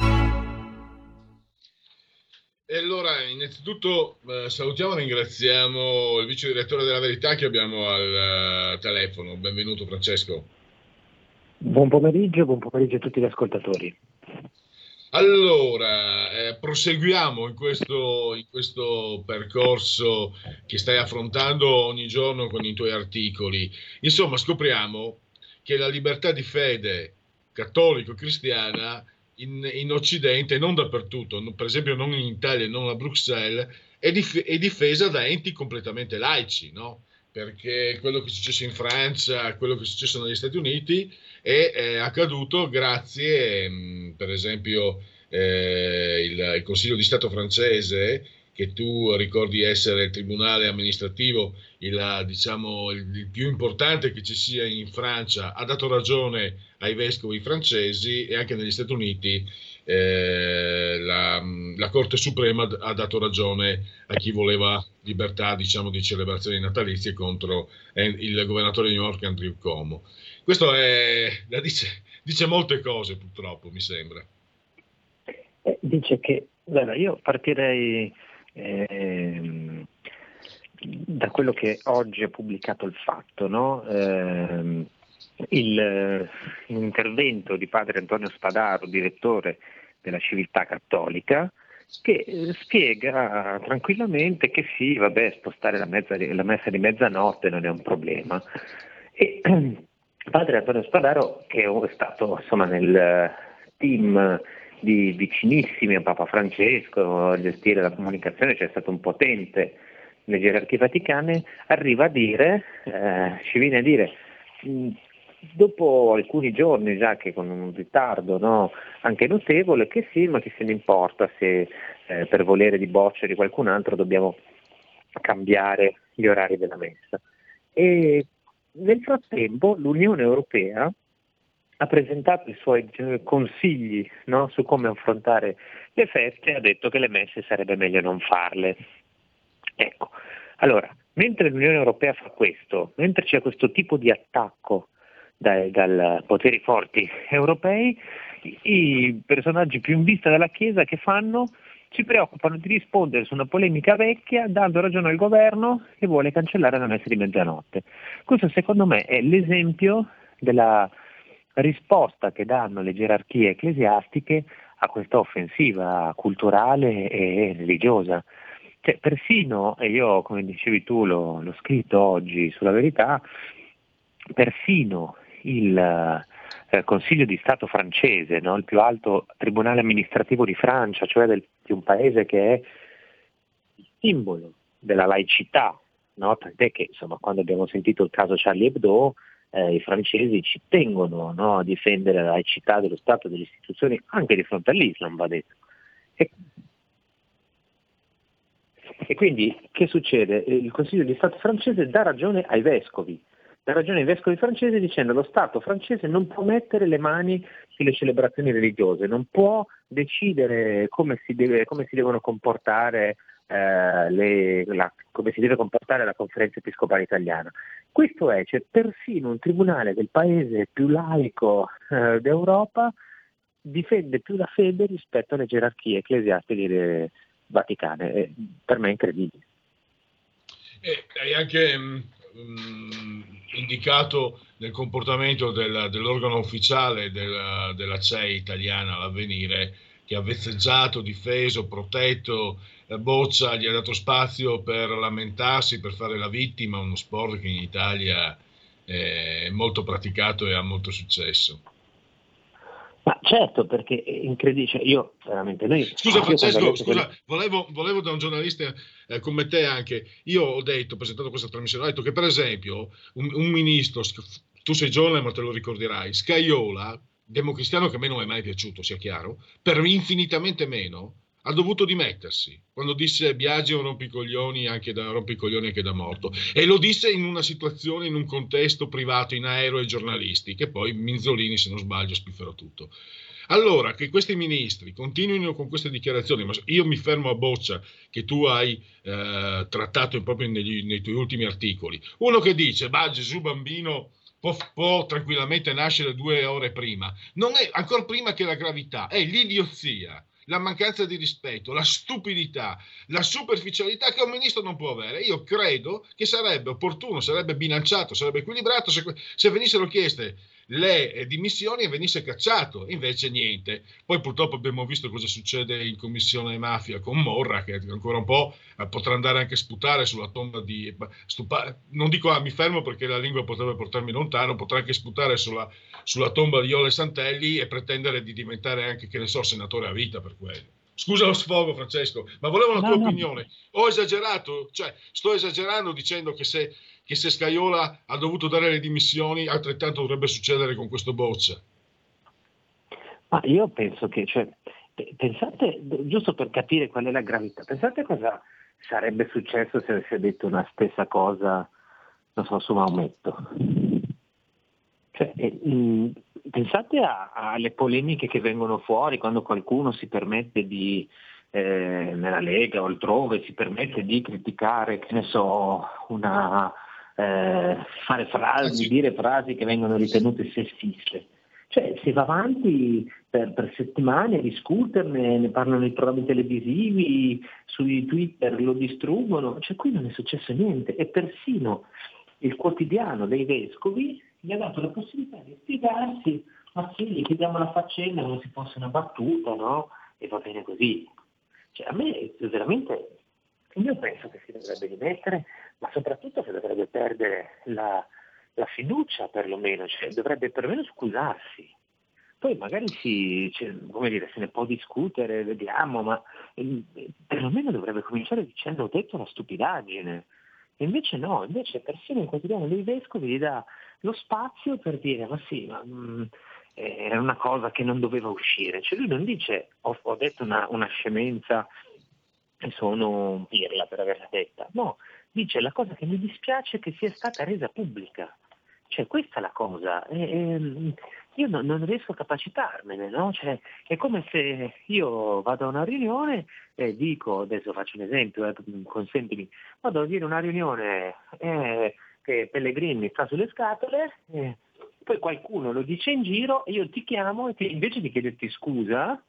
E allora, innanzitutto eh, salutiamo e ringraziamo il vice direttore della Verità che abbiamo al uh, telefono. Benvenuto Francesco. Buon pomeriggio, buon pomeriggio a tutti gli ascoltatori. Allora, eh, proseguiamo in questo, in questo percorso che stai affrontando ogni giorno con i tuoi articoli. Insomma, scopriamo che la libertà di fede cattolico-cristiana in, in Occidente, non dappertutto, per esempio non in Italia, non a Bruxelles, è, dif- è difesa da enti completamente laici, no? Perché quello che è successo in Francia, quello che è successo negli Stati Uniti è, è accaduto grazie, mh, per esempio, eh, il, il Consiglio di Stato francese, che tu ricordi essere il tribunale amministrativo, il, diciamo, il, il più importante che ci sia in Francia, ha dato ragione ai vescovi francesi, e anche negli Stati Uniti eh, la, la Corte Suprema ha dato ragione a chi voleva libertà, diciamo, di celebrazioni natalizie contro il governatore di New York, Andrew Cuomo. Questo è, la dice, dice molte cose, purtroppo, mi sembra. Eh, dice che, allora, io partirei eh, da quello che oggi è pubblicato il Fatto, no? Eh, il, l'intervento di padre Antonio Spadaro, direttore della Civiltà Cattolica, che spiega tranquillamente che sì, vabbè, spostare la, mezza, la messa di mezzanotte non è un problema. E padre Antonio Spadaro, che è stato insomma nel team di vicinissimi a Papa Francesco a gestire la comunicazione, cioè è stato un potente nelle gerarchie vaticane, arriva a dire, eh, ci viene a dire, mh, dopo alcuni giorni già che con un ritardo, no, anche notevole, che sì, ma chi se ne importa se eh, per volere di Boccia di qualcun altro dobbiamo cambiare gli orari della messa. E nel frattempo l'Unione Europea ha presentato i suoi consigli, no, su come affrontare le feste, e ha detto che le messe sarebbe meglio non farle. Ecco, allora, mentre l'Unione Europea fa questo, mentre c'è questo tipo di attacco dai dal poteri forti europei, i personaggi più in vista della Chiesa che fanno? Si preoccupano di rispondere su una polemica vecchia dando ragione al governo che vuole cancellare la messa di mezzanotte. Questo secondo me è l'esempio della risposta che danno le gerarchie ecclesiastiche a questa offensiva culturale e religiosa. Cioè, persino, e io come dicevi tu lo, l'ho scritto oggi sulla Verità, persino il eh, Consiglio di Stato francese, no? Il più alto tribunale amministrativo di Francia, cioè del, di un paese che è il simbolo della laicità, no? Tant'è che insomma, quando abbiamo sentito il caso Charlie Hebdo, eh, i francesi ci tengono, no, a difendere la laicità dello Stato e delle istituzioni anche di fronte all'Islam, va detto. E, e quindi che succede? Il Consiglio di Stato francese dà ragione ai vescovi. La ragione dei vescovi francesi dicendo lo Stato francese non può mettere le mani sulle celebrazioni religiose, non può decidere come si deve, come si devono comportare eh, le, la, come si deve comportare la Conferenza Episcopale Italiana. Questo è, cioè, persino un tribunale del paese più laico eh, d'Europa difende più la fede rispetto alle gerarchie ecclesiastiche vaticane. È, per me è incredibile. E eh, anche um, um... indicato nel comportamento del, dell'organo ufficiale della, della C E I italiana, l'Avvenire, che ha vezzeggiato, difeso, protetto la Boccia, gli ha dato spazio per lamentarsi, per fare la vittima, uno sport che in Italia è molto praticato e ha molto successo. Ma certo, perché è incredibile, io veramente... Noi, scusa Francesco, scusa, quelli... volevo, volevo da un giornalista eh, come te anche, io ho detto, presentato questa trasmissione, ho detto che per esempio un, un ministro, tu sei giovane ma te lo ricorderai, Scajola, democristiano che a me non è mai piaciuto, sia chiaro, per infinitamente meno, ha dovuto dimettersi, quando disse Biagi è un rompicoglioni anche da rompicoglioni anche da morto, e lo disse in una situazione, in un contesto privato, in aereo ai giornalisti, che poi Minzolini, se non sbaglio, spifferò tutto. Allora, che questi ministri continuino con queste dichiarazioni, ma io mi fermo a Boccia, che tu hai eh, trattato proprio negli, nei tuoi ultimi articoli, uno che dice, bah, Gesù bambino Può, può tranquillamente nascere due ore prima, non è ancora prima che la gravità, è l'idiozia, la mancanza di rispetto, la stupidità, la superficialità che un ministro non può avere. Io credo che sarebbe opportuno, sarebbe bilanciato, sarebbe equilibrato se, se venissero chieste le dimissioni e venisse cacciato, invece niente. Poi purtroppo abbiamo visto cosa succede in commissione mafia con Morra, che ancora un po' potrà andare anche a sputare sulla tomba di... Stupare. Non dico ah, mi fermo perché la lingua potrebbe portarmi lontano, potrà anche sputare sulla, sulla tomba di Iole Santelli e pretendere di diventare anche, che ne so, senatore a vita per quello. Scusa lo sfogo, Francesco, ma volevo la tua no, no. opinione. Ho esagerato? Cioè, sto esagerando dicendo che se, che se Scajola ha dovuto dare le dimissioni, altrettanto dovrebbe succedere con questo Boccia. Ma io penso che, cioè, pensate, giusto per capire qual è la gravità, pensate cosa sarebbe successo se avesse detto la stessa cosa, non so, su Maometto. Cioè, eh, mh, pensate alle polemiche che vengono fuori quando qualcuno si permette di, eh, nella Lega o altrove, si permette di criticare, che ne so, una, eh, fare frasi, dire frasi che vengono ritenute sessiste. Cioè si va avanti per, per settimane a discuterne, ne parlano nei programmi televisivi, sui Twitter lo distruggono, cioè qui non è successo niente e persino il quotidiano dei vescovi gli ha dato la possibilità di spiegarsi, ma sì, gli chiediamo la faccenda come se fosse una battuta, no? E va bene così. Cioè a me veramente, io penso che si dovrebbe dimettere, ma soprattutto che dovrebbe perdere la, la fiducia perlomeno, cioè dovrebbe perlomeno scusarsi. Poi magari si, cioè, come dire, se ne può discutere, vediamo, ma eh, perlomeno dovrebbe cominciare dicendo ho detto una stupidaggine. Invece no, invece persino il quotidiano dei vescovi gli dà lo spazio per dire ma sì, ma mh, era una cosa che non doveva uscire. Cioè lui non dice ho, ho detto una, una scemenza e sono un pirla per averla detta. No, dice la cosa che mi dispiace che sia stata resa pubblica. Cioè questa è la cosa. E, e, io non, non riesco a capacitarmene, no? Cioè è come se io vado a una riunione e dico, adesso faccio un esempio, eh, consentimi, vado a dire una riunione eh, che Pellegrini sta sulle scatole, eh, poi qualcuno lo dice in giro e io ti chiamo e ti, invece di chiederti scusa,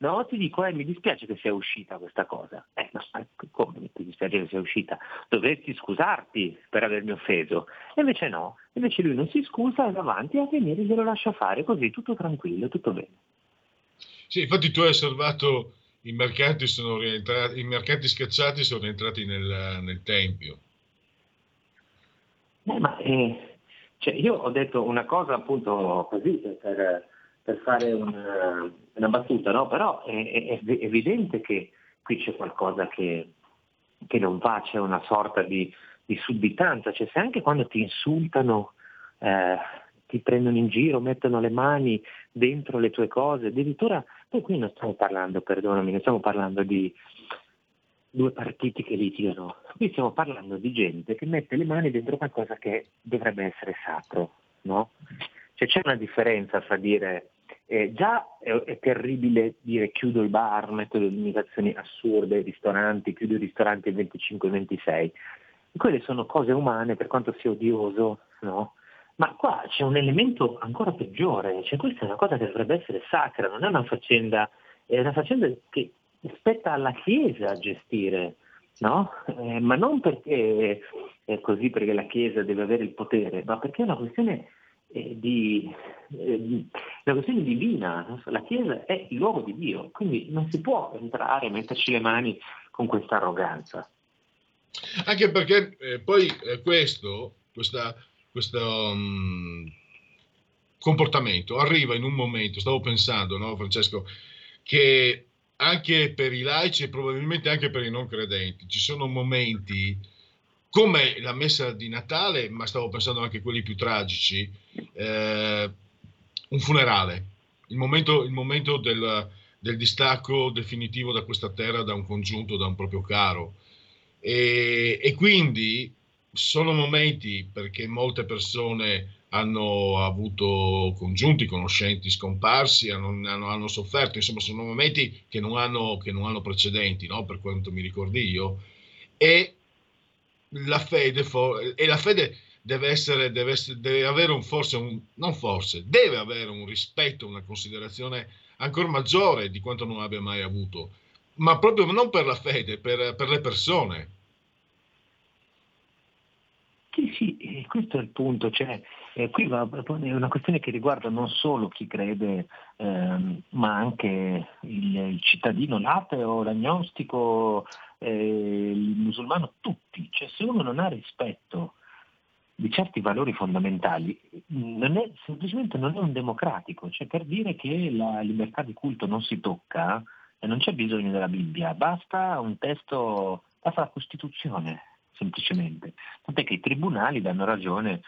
no, ti dico eh, mi dispiace che sia uscita questa cosa. Eh, ma come mi dispiace che sia uscita? Dovresti scusarti per avermi offeso. E invece no, invece lui non si scusa e va avanti a venire glielo lascia fare, così tutto tranquillo, tutto bene. Sì, infatti tu hai osservato i mercanti sono rientrati, i mercanti scacciati sono rientrati nel, nel tempio. Eh, ma eh, cioè io ho detto una cosa appunto così per per fare una, una battuta, no? Però è, è, è evidente che qui c'è qualcosa che, che non va, c'è una sorta di, di sudditanza, cioè se anche quando ti insultano, eh, ti prendono in giro, mettono le mani dentro le tue cose, addirittura, poi qui non stiamo parlando, perdonami, non stiamo parlando di due partiti che litigano, qui stiamo parlando di gente che mette le mani dentro qualcosa che dovrebbe essere sacro, no? Cioè c'è una differenza fra dire Eh, già è, è terribile dire chiudo il bar, metto le limitazioni assurde ai ristoranti, chiudo i ristoranti il venticinque ventisei, quelle sono cose umane per quanto sia odioso, no? Ma qua c'è un elemento ancora peggiore, cioè questa è una cosa che dovrebbe essere sacra, non è una faccenda, è una faccenda che spetta alla Chiesa a gestire, no? Eh, ma non perché è così, perché la Chiesa deve avere il potere, ma perché è una questione Eh, di, eh, di la questione divina, la Chiesa è il luogo di Dio, quindi non si può entrare e metterci le mani con questa arroganza. Anche perché eh, poi eh, questo, questa, questo um, comportamento arriva in un momento, stavo pensando, no, Francesco, che anche per i laici e probabilmente anche per i non credenti ci sono momenti come la messa di Natale, ma stavo pensando anche a quelli più tragici, eh, un funerale, il momento, il momento del, del distacco definitivo da questa terra, da un congiunto, da un proprio caro. E, e quindi sono momenti, perché molte persone hanno avuto congiunti, conoscenti scomparsi, hanno, hanno, hanno sofferto, insomma sono momenti che non hanno, che non hanno precedenti, no? Per quanto mi ricordi io, e la fede for- e la fede deve essere, deve essere, deve avere un forse, un, non forse, deve avere un rispetto, una considerazione ancora maggiore di quanto non abbia mai avuto, ma proprio non per la fede, per, per le persone. Sì, sì, questo è il punto, cioè Eh, qui va, è una questione che riguarda non solo chi crede, ehm, ma anche il, il cittadino, l'ateo, l'agnostico, eh, il musulmano, tutti. Cioè, se uno non ha rispetto di certi valori fondamentali, non è, semplicemente non è un democratico. Cioè, per dire che la libertà di culto non si tocca, eh, non c'è bisogno della Bibbia, basta un testo, basta la Costituzione, semplicemente. Tant'è che i tribunali danno ragione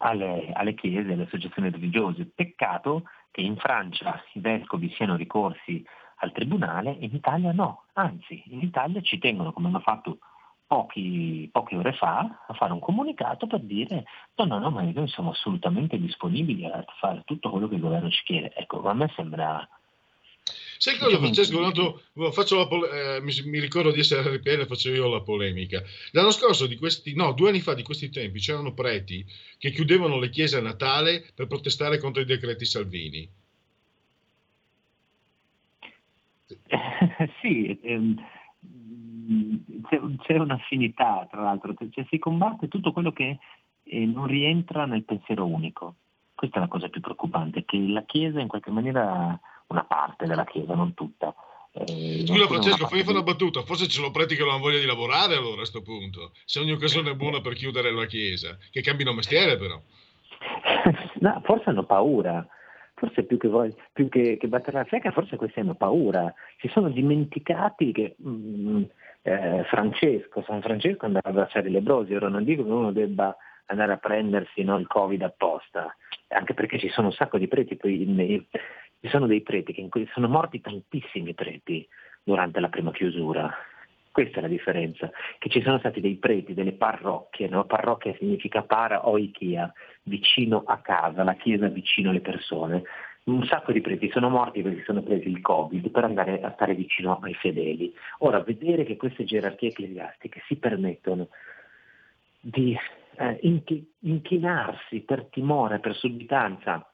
alle, alle chiese, alle associazioni religiose. Peccato che in Francia i vescovi siano ricorsi al tribunale, in Italia no, anzi, in Italia ci tengono, come hanno fatto Pochi, poche ore fa, a fare un comunicato per dire no, no, no, ma noi siamo assolutamente disponibili a fare tutto quello che il governo ci chiede. Ecco, a me sembra... Sai cosa, Francesco? Un altro, faccio la pole- eh, mi, mi ricordo di essere a R P L, facevo io la polemica. L'anno scorso, di questi, no, due anni fa di questi tempi, c'erano preti che chiudevano le chiese a Natale per protestare contro i decreti Salvini. Eh, sì, ehm, c'è un'affinità, tra l'altro, cioè, si combatte tutto quello che eh, non rientra nel pensiero unico. Questa è la cosa più preoccupante, che la Chiesa, in qualche maniera, una parte della Chiesa, non tutta. Eh, Scusa Francesco, fai fare una battuta, forse ci sono preti che non hanno voglia di lavorare, allora a sto punto, se ogni occasione è buona per chiudere la Chiesa, che cambino mestiere però. No, forse hanno paura. Forse più che, vog- più che, che battere la fiacca, forse questi hanno paura. Si sono dimenticati che mh, eh, Francesco, San Francesco andava a abbracciare i lebbrosi. Ora non dico che uno debba andare a prendersi, no, il Covid apposta, anche perché ci sono un sacco di preti, poi, nei, ci sono dei preti che in cui sono morti tantissimi preti durante la prima chiusura. Questa è la differenza, che ci sono stati dei preti, delle parrocchie, no? Parrocchia significa para o ichia, vicino a casa, la chiesa vicino alle persone. Un sacco di preti sono morti perché sono presi il Covid per andare a stare vicino ai fedeli. Ora, vedere che queste gerarchie ecclesiastiche si permettono di eh, inchi- inchinarsi per timore, per sudditanza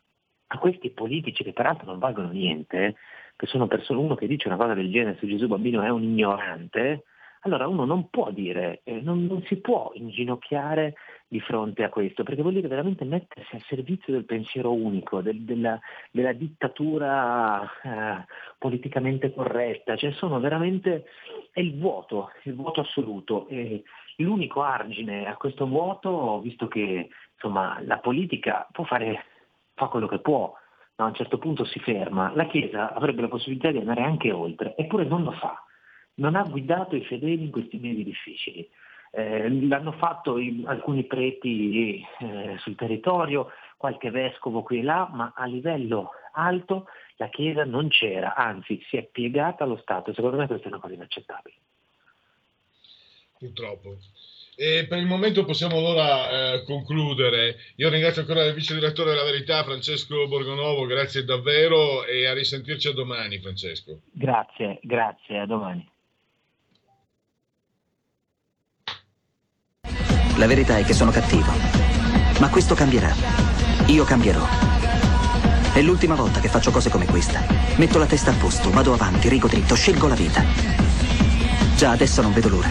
a questi politici che peraltro non valgono niente, che sono persone, uno che dice una cosa del genere su Gesù Bambino è un ignorante. Allora uno non può dire, eh, non, non si può inginocchiare di fronte a questo, perché vuol dire veramente mettersi al servizio del pensiero unico, del, della, della dittatura eh, politicamente corretta. Cioè sono veramente, è il vuoto, il vuoto assoluto. E l'unico argine a questo vuoto, visto che insomma la politica può fare, fa quello che può, ma a un certo punto si ferma, la Chiesa avrebbe la possibilità di andare anche oltre, eppure non lo fa. Non ha guidato i fedeli in questi mesi difficili. Eh, l'hanno fatto i, alcuni preti eh, sul territorio, qualche vescovo qui e là, ma a livello alto la Chiesa non c'era, anzi si è piegata allo Stato. Secondo me questa è una cosa inaccettabile. Purtroppo. E per il momento possiamo allora eh, concludere. Io ringrazio ancora il vice direttore della Verità, Francesco Borgonovo, grazie davvero e a risentirci a domani, Francesco. Grazie, grazie, a domani. La verità è che sono cattivo, ma questo cambierà. Io cambierò. È l'ultima volta che faccio cose come questa. Metto la testa a posto, vado avanti, rigo dritto, scelgo la vita. Già adesso non vedo l'ora.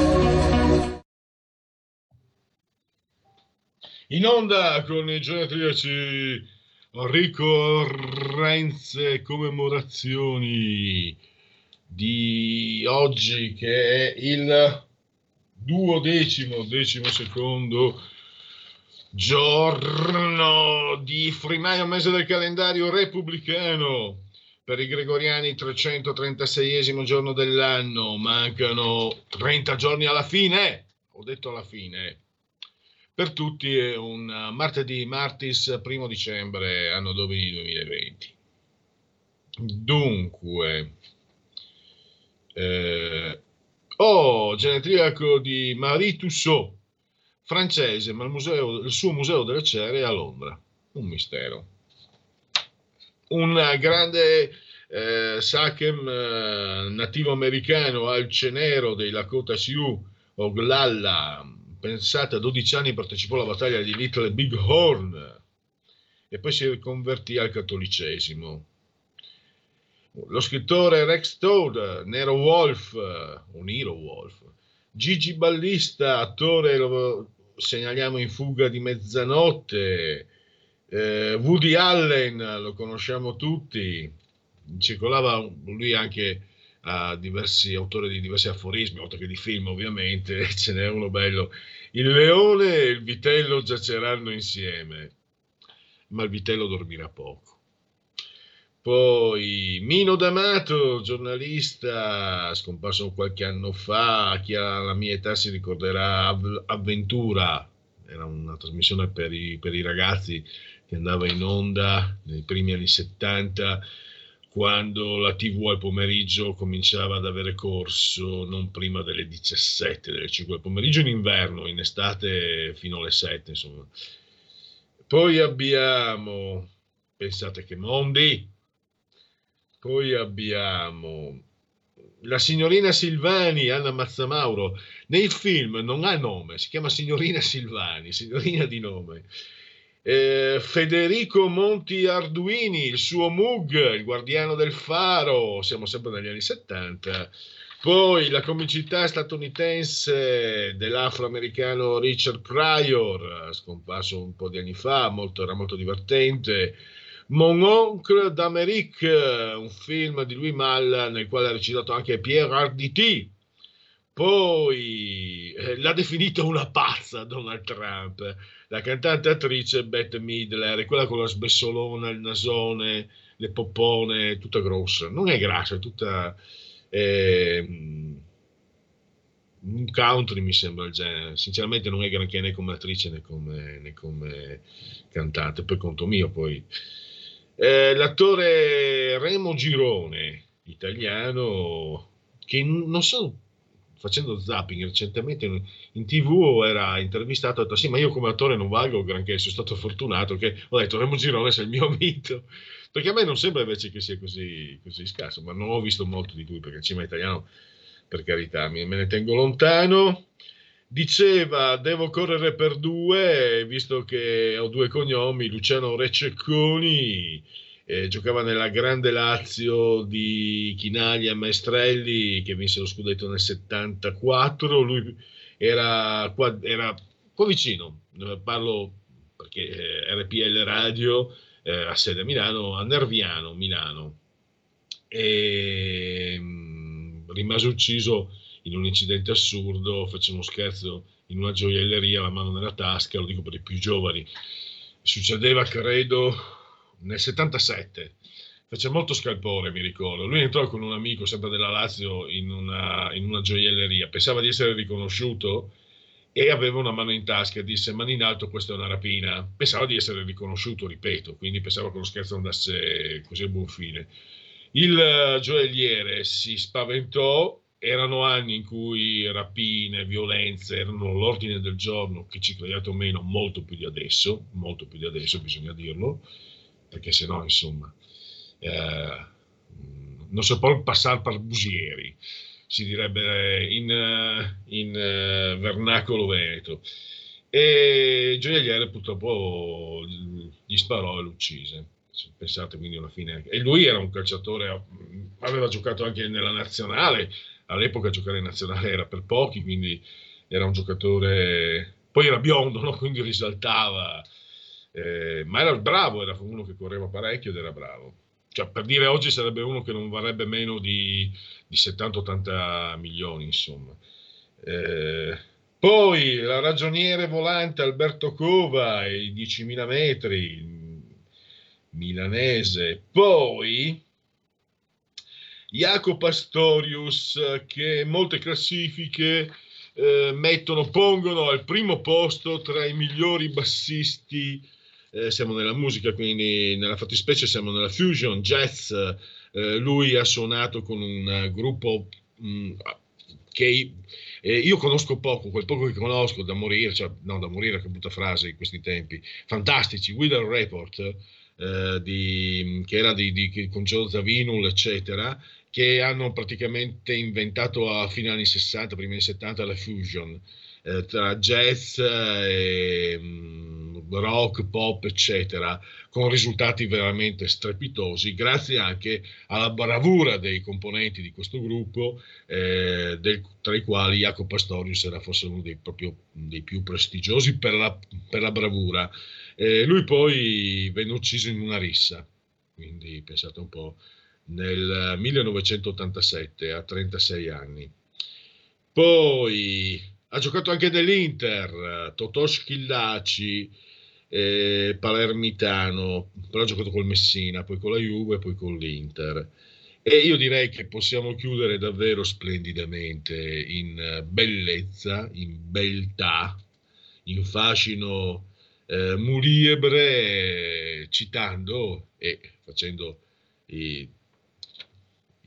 In onda con i genetriaci ricorrenze e commemorazioni di oggi, che è il duodecimo, decimo secondo giorno di Frimaio, mese del calendario repubblicano. Per i gregoriani trecentotrentaseiesimo giorno dell'anno, mancano trenta giorni alla fine, ho detto alla fine. Per tutti è un martedì, martis, primo dicembre, anno domini duemilaventi. Dunque, eh, oh, genetriaco di Marie Tussaud, francese, ma il, museo, il suo museo delle cere è a Londra. un mistero. Un grande eh, Sakem eh, nativo americano, alce nero dei Lakota Sioux, Oglala, pensate, a dodici anni partecipò alla battaglia di Little Big Horn e poi si convertì al cattolicesimo. Lo scrittore Rex Todd, Nero Wolf, o Nero Wolf, Gigi Ballista, attore, lo segnaliamo in Fuga di mezzanotte, eh, Woody Allen, lo conosciamo tutti, circolava lui anche a diversi autori di diversi aforismi, oltre che di film ovviamente, ce n'è uno bello, il leone e il vitello giaceranno insieme, ma il vitello dormirà poco. Poi Mino D'Amato, giornalista, scomparso qualche anno fa, chi ha la mia età si ricorderà Av- Avventura, era una trasmissione per i, per i ragazzi che andava in onda nei primi anni settanta, quando la tivù al pomeriggio cominciava ad avere corso non prima delle diciassette, delle cinque al pomeriggio in inverno, in estate fino alle sette, insomma. Poi abbiamo, pensate che mondi, poi abbiamo la signorina Silvani, Anna Mazzamauro, nei film non ha nome, si chiama signorina Silvani, signorina di nome. Eh, Federico Monti Arduini, il suo Mug, il guardiano del faro, siamo sempre negli anni settanta. Poi la comicità statunitense dell'afroamericano Richard Pryor, scomparso un po' di anni fa, molto, era molto divertente. Mon oncle d'Amérique, un film di lui Mal nel quale ha recitato anche Pierre Arditi. Poi eh, l'ha definita una pazza Donald Trump, la cantante attrice Bette Midler, quella con la sbessolona, il nasone, le poppone, tutta grossa, non è grassa, è tutta eh, un country mi sembra il genere, sinceramente non è granché né come attrice né come, né come cantante, per conto mio. Poi eh, l'attore Remo Girone, italiano, che non so, facendo zapping recentemente in tivù era intervistato e ha detto sì, ma io come attore non valgo granché, sono stato fortunato che ho detto Remo Girone sei il mio mito, perché a me non sembra invece che sia così, così scarso, ma non ho visto molto di lui perché il cinema italiano, per carità, me ne tengo lontano. Diceva devo correre per due, visto che ho due cognomi, Luciano Rececconi, Eh, giocava nella grande Lazio di Chinaglia e Maestrelli, che vinse lo scudetto nel settantaquattro, lui era qua, era qua vicino, parlo perché eh, R P L Radio eh, ha sede a Milano, a Nerviano, Milano, e mh, rimase ucciso in un incidente assurdo, facendo uno scherzo in una gioielleria, la mano nella tasca, lo dico per i più giovani, succedeva credo nel settantasette, fece molto scalpore, mi ricordo. Lui entrò con un amico, sempre della Lazio, in una, in una gioielleria, pensava di essere riconosciuto e aveva una mano in tasca e disse mani in alto, questa è una rapina. Pensava di essere riconosciuto, ripeto, quindi pensava che lo scherzo andasse così a buon fine. Il gioielliere si spaventò, erano anni in cui rapine, violenze erano l'ordine del giorno, che ci crediate o meno, molto più di adesso, molto più di adesso, bisogna dirlo, perché se no, insomma, eh, non si può passare per busieri, si direbbe in, in uh, vernacolo veneto. E il gioielliere purtroppo gli sparò e lo uccise. Pensate, quindi alla fine... E lui era un calciatore, aveva giocato anche nella nazionale, all'epoca giocare in nazionale era per pochi, quindi era un giocatore... Poi era biondo, no? Quindi risaltava... Eh, ma era bravo, era uno che correva parecchio ed era bravo, cioè per dire oggi sarebbe uno che non varrebbe meno di, di settanta ottanta milioni, insomma. Eh, poi la ragioniere volante Alberto Cova, i diecimila metri, milanese. Poi Jaco Pastorius, che molte classifiche eh, mettono, pongono al primo posto tra i migliori bassisti. Eh, siamo nella musica, quindi nella fattispecie siamo nella fusion jazz. Eh, lui ha suonato con un gruppo mh, che eh, io conosco poco, quel poco che conosco da morire, cioè, no, da morire che butta frase in questi tempi, fantastici, Weather Report, eh, di, che era di, di, con Gio Zavinul, eccetera, che hanno praticamente inventato a fine anni sessanta, primi anni settanta, la fusion, eh, tra jazz e mh, rock, pop, eccetera, con risultati veramente strepitosi, grazie anche alla bravura dei componenti di questo gruppo, eh, del, tra i quali Jaco Pastorius era forse uno dei, proprio, dei più prestigiosi per la, per la bravura. Eh, lui poi venne ucciso in una rissa, quindi pensate un po', nel millenovecentottantasette, a trentasei anni. Poi ha giocato anche nell'Inter, Totò Schillaci, eh, palermitano, però ha giocato col Messina, poi con la Juve, poi con l'Inter. E io direi che possiamo chiudere davvero splendidamente in bellezza, in beltà, in fascino eh, muliebre, citando e facendo i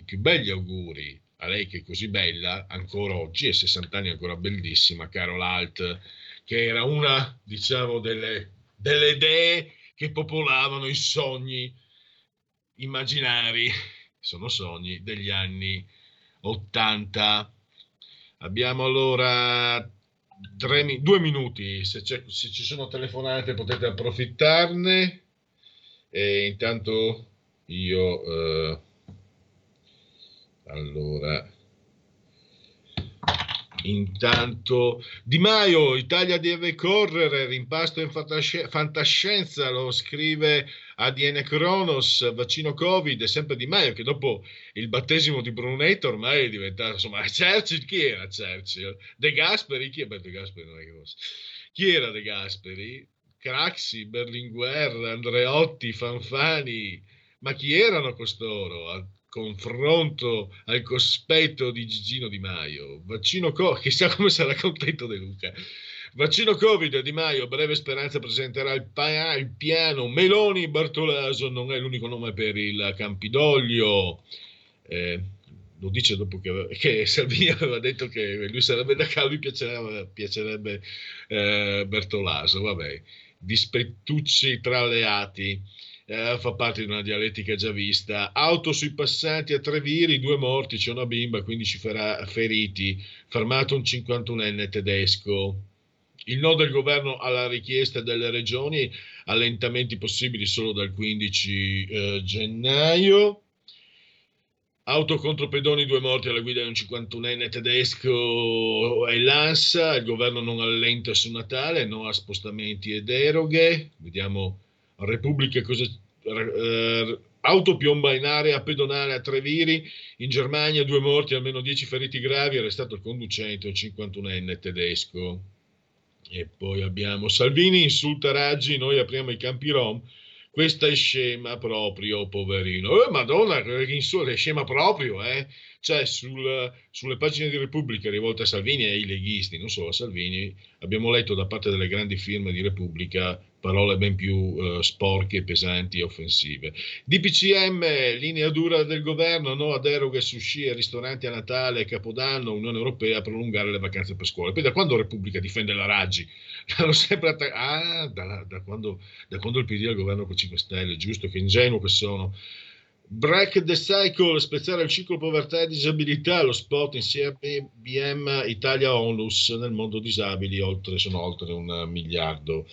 più belli auguri a lei, che è così bella ancora oggi e sessanta anni ancora bellissima, Carol Alt, che era una, diciamo, delle, delle dee che popolavano i sogni immaginari, sono sogni degli anni ottanta. Abbiamo allora tre, due minuti, se, c'è, se ci sono telefonate potete approfittarne, e intanto io eh, allora intanto Di Maio, Italia deve correre, rimpasto in fantasci- fantascienza, lo scrive A D N Cronos, vaccino Covid, e sempre Di Maio che dopo il battesimo di Brunetta ormai è diventato, insomma, Churchill, chi era Churchill? De Gasperi, chi è? Beh, De Gasperi non è che fosse. Chi era De Gasperi? Craxi, Berlinguer, Andreotti, Fanfani, ma chi erano costoro al confronto, al cospetto di Gigino Di Maio? Vaccino Covid, chissà come sarà contento De Luca. Vaccino Covid, Di Maio, breve Speranza presenterà il, pa- il piano, Meloni, Bartolaso non è l'unico nome per il Campidoglio, eh, lo dice dopo che, che Salvini aveva detto che lui sarebbe da Calvi, piacerebbe, piacerebbe eh, Bertolaso, vabbè, dispettucci tra alleati. Eh, fa parte di una dialettica già vista. Auto sui passanti a Treviri, due morti, c'è una bimba, quindici feriti, fermato un cinquantunenne tedesco. Il no del governo alla richiesta delle regioni, allentamenti possibili solo dal quindici eh, gennaio. Auto contro pedoni, due morti alla guida di un cinquantunenne tedesco, e l'Ansa, il governo non allenta su Natale, no a spostamenti e deroghe. Vediamo Repubblica, cosa, eh, auto piomba in area pedonale a Treviri, in Germania due morti, almeno dieci feriti gravi, arrestato il conducente, un cinquantunenne tedesco. E poi abbiamo Salvini insulta Raggi, noi apriamo i campi rom, questa è scema proprio, poverino. Eh, Madonna, è scema proprio, eh? Cioè sul, sulle pagine di Repubblica rivolte a Salvini e ai leghisti, non solo a Salvini, abbiamo letto da parte delle grandi firme di Repubblica parole ben più eh, sporche, pesanti e offensive. D P C M, linea dura del governo, no a deroghe, sushi e ristoranti a Natale, Capodanno, Unione Europea, prolungare le vacanze per scuola. Poi da quando Repubblica difende la Raggi? L'hanno sempre attac- ah, da, da, quando, da quando il P D è al governo con cinque Stelle, giusto, che ingenuo che sono. Break the cycle, spezzare il ciclo povertà e disabilità, lo spot insieme a B M Italia Onlus, nel mondo disabili oltre, sono oltre un miliardo.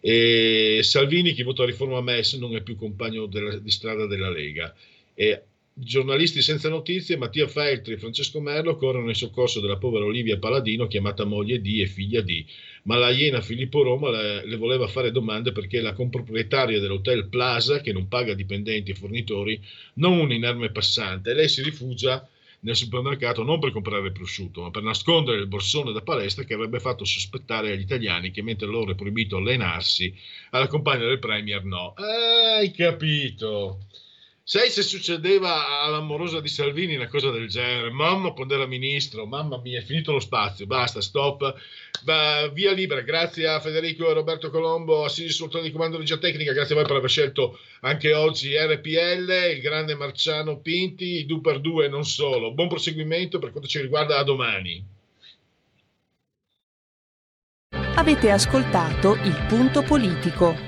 E Salvini, chi vota riforma M E S non è più compagno della, di strada della Lega, e giornalisti senza notizie, Mattia Feltri e Francesco Merlo corrono in soccorso della povera Olivia Paladino, chiamata moglie di e figlia di, ma la iena Filippo Roma le, le voleva fare domande perché la comproprietaria dell'hotel Plaza, che non paga dipendenti e fornitori, non un inerme passante, e lei si rifugia nel supermercato non per comprare prosciutto, ma per nascondere il borsone da palestra che avrebbe fatto sospettare agli italiani che mentre loro è proibito allenarsi, alla compagna del Premier no. Hai capito? Sai se succedeva all'amorosa di Salvini una cosa del genere? Mamma, quando era ministro, mamma mia, è finito lo spazio, basta, stop, va, via libera. Grazie a Federico e Roberto Colombo, assisi sul trono di comando di Geotecnica, grazie a voi per aver scelto anche oggi R P L, il grande Marciano Pinti, due per due e non solo. Buon proseguimento per quanto ci riguarda, a domani. Avete ascoltato Il Punto Politico.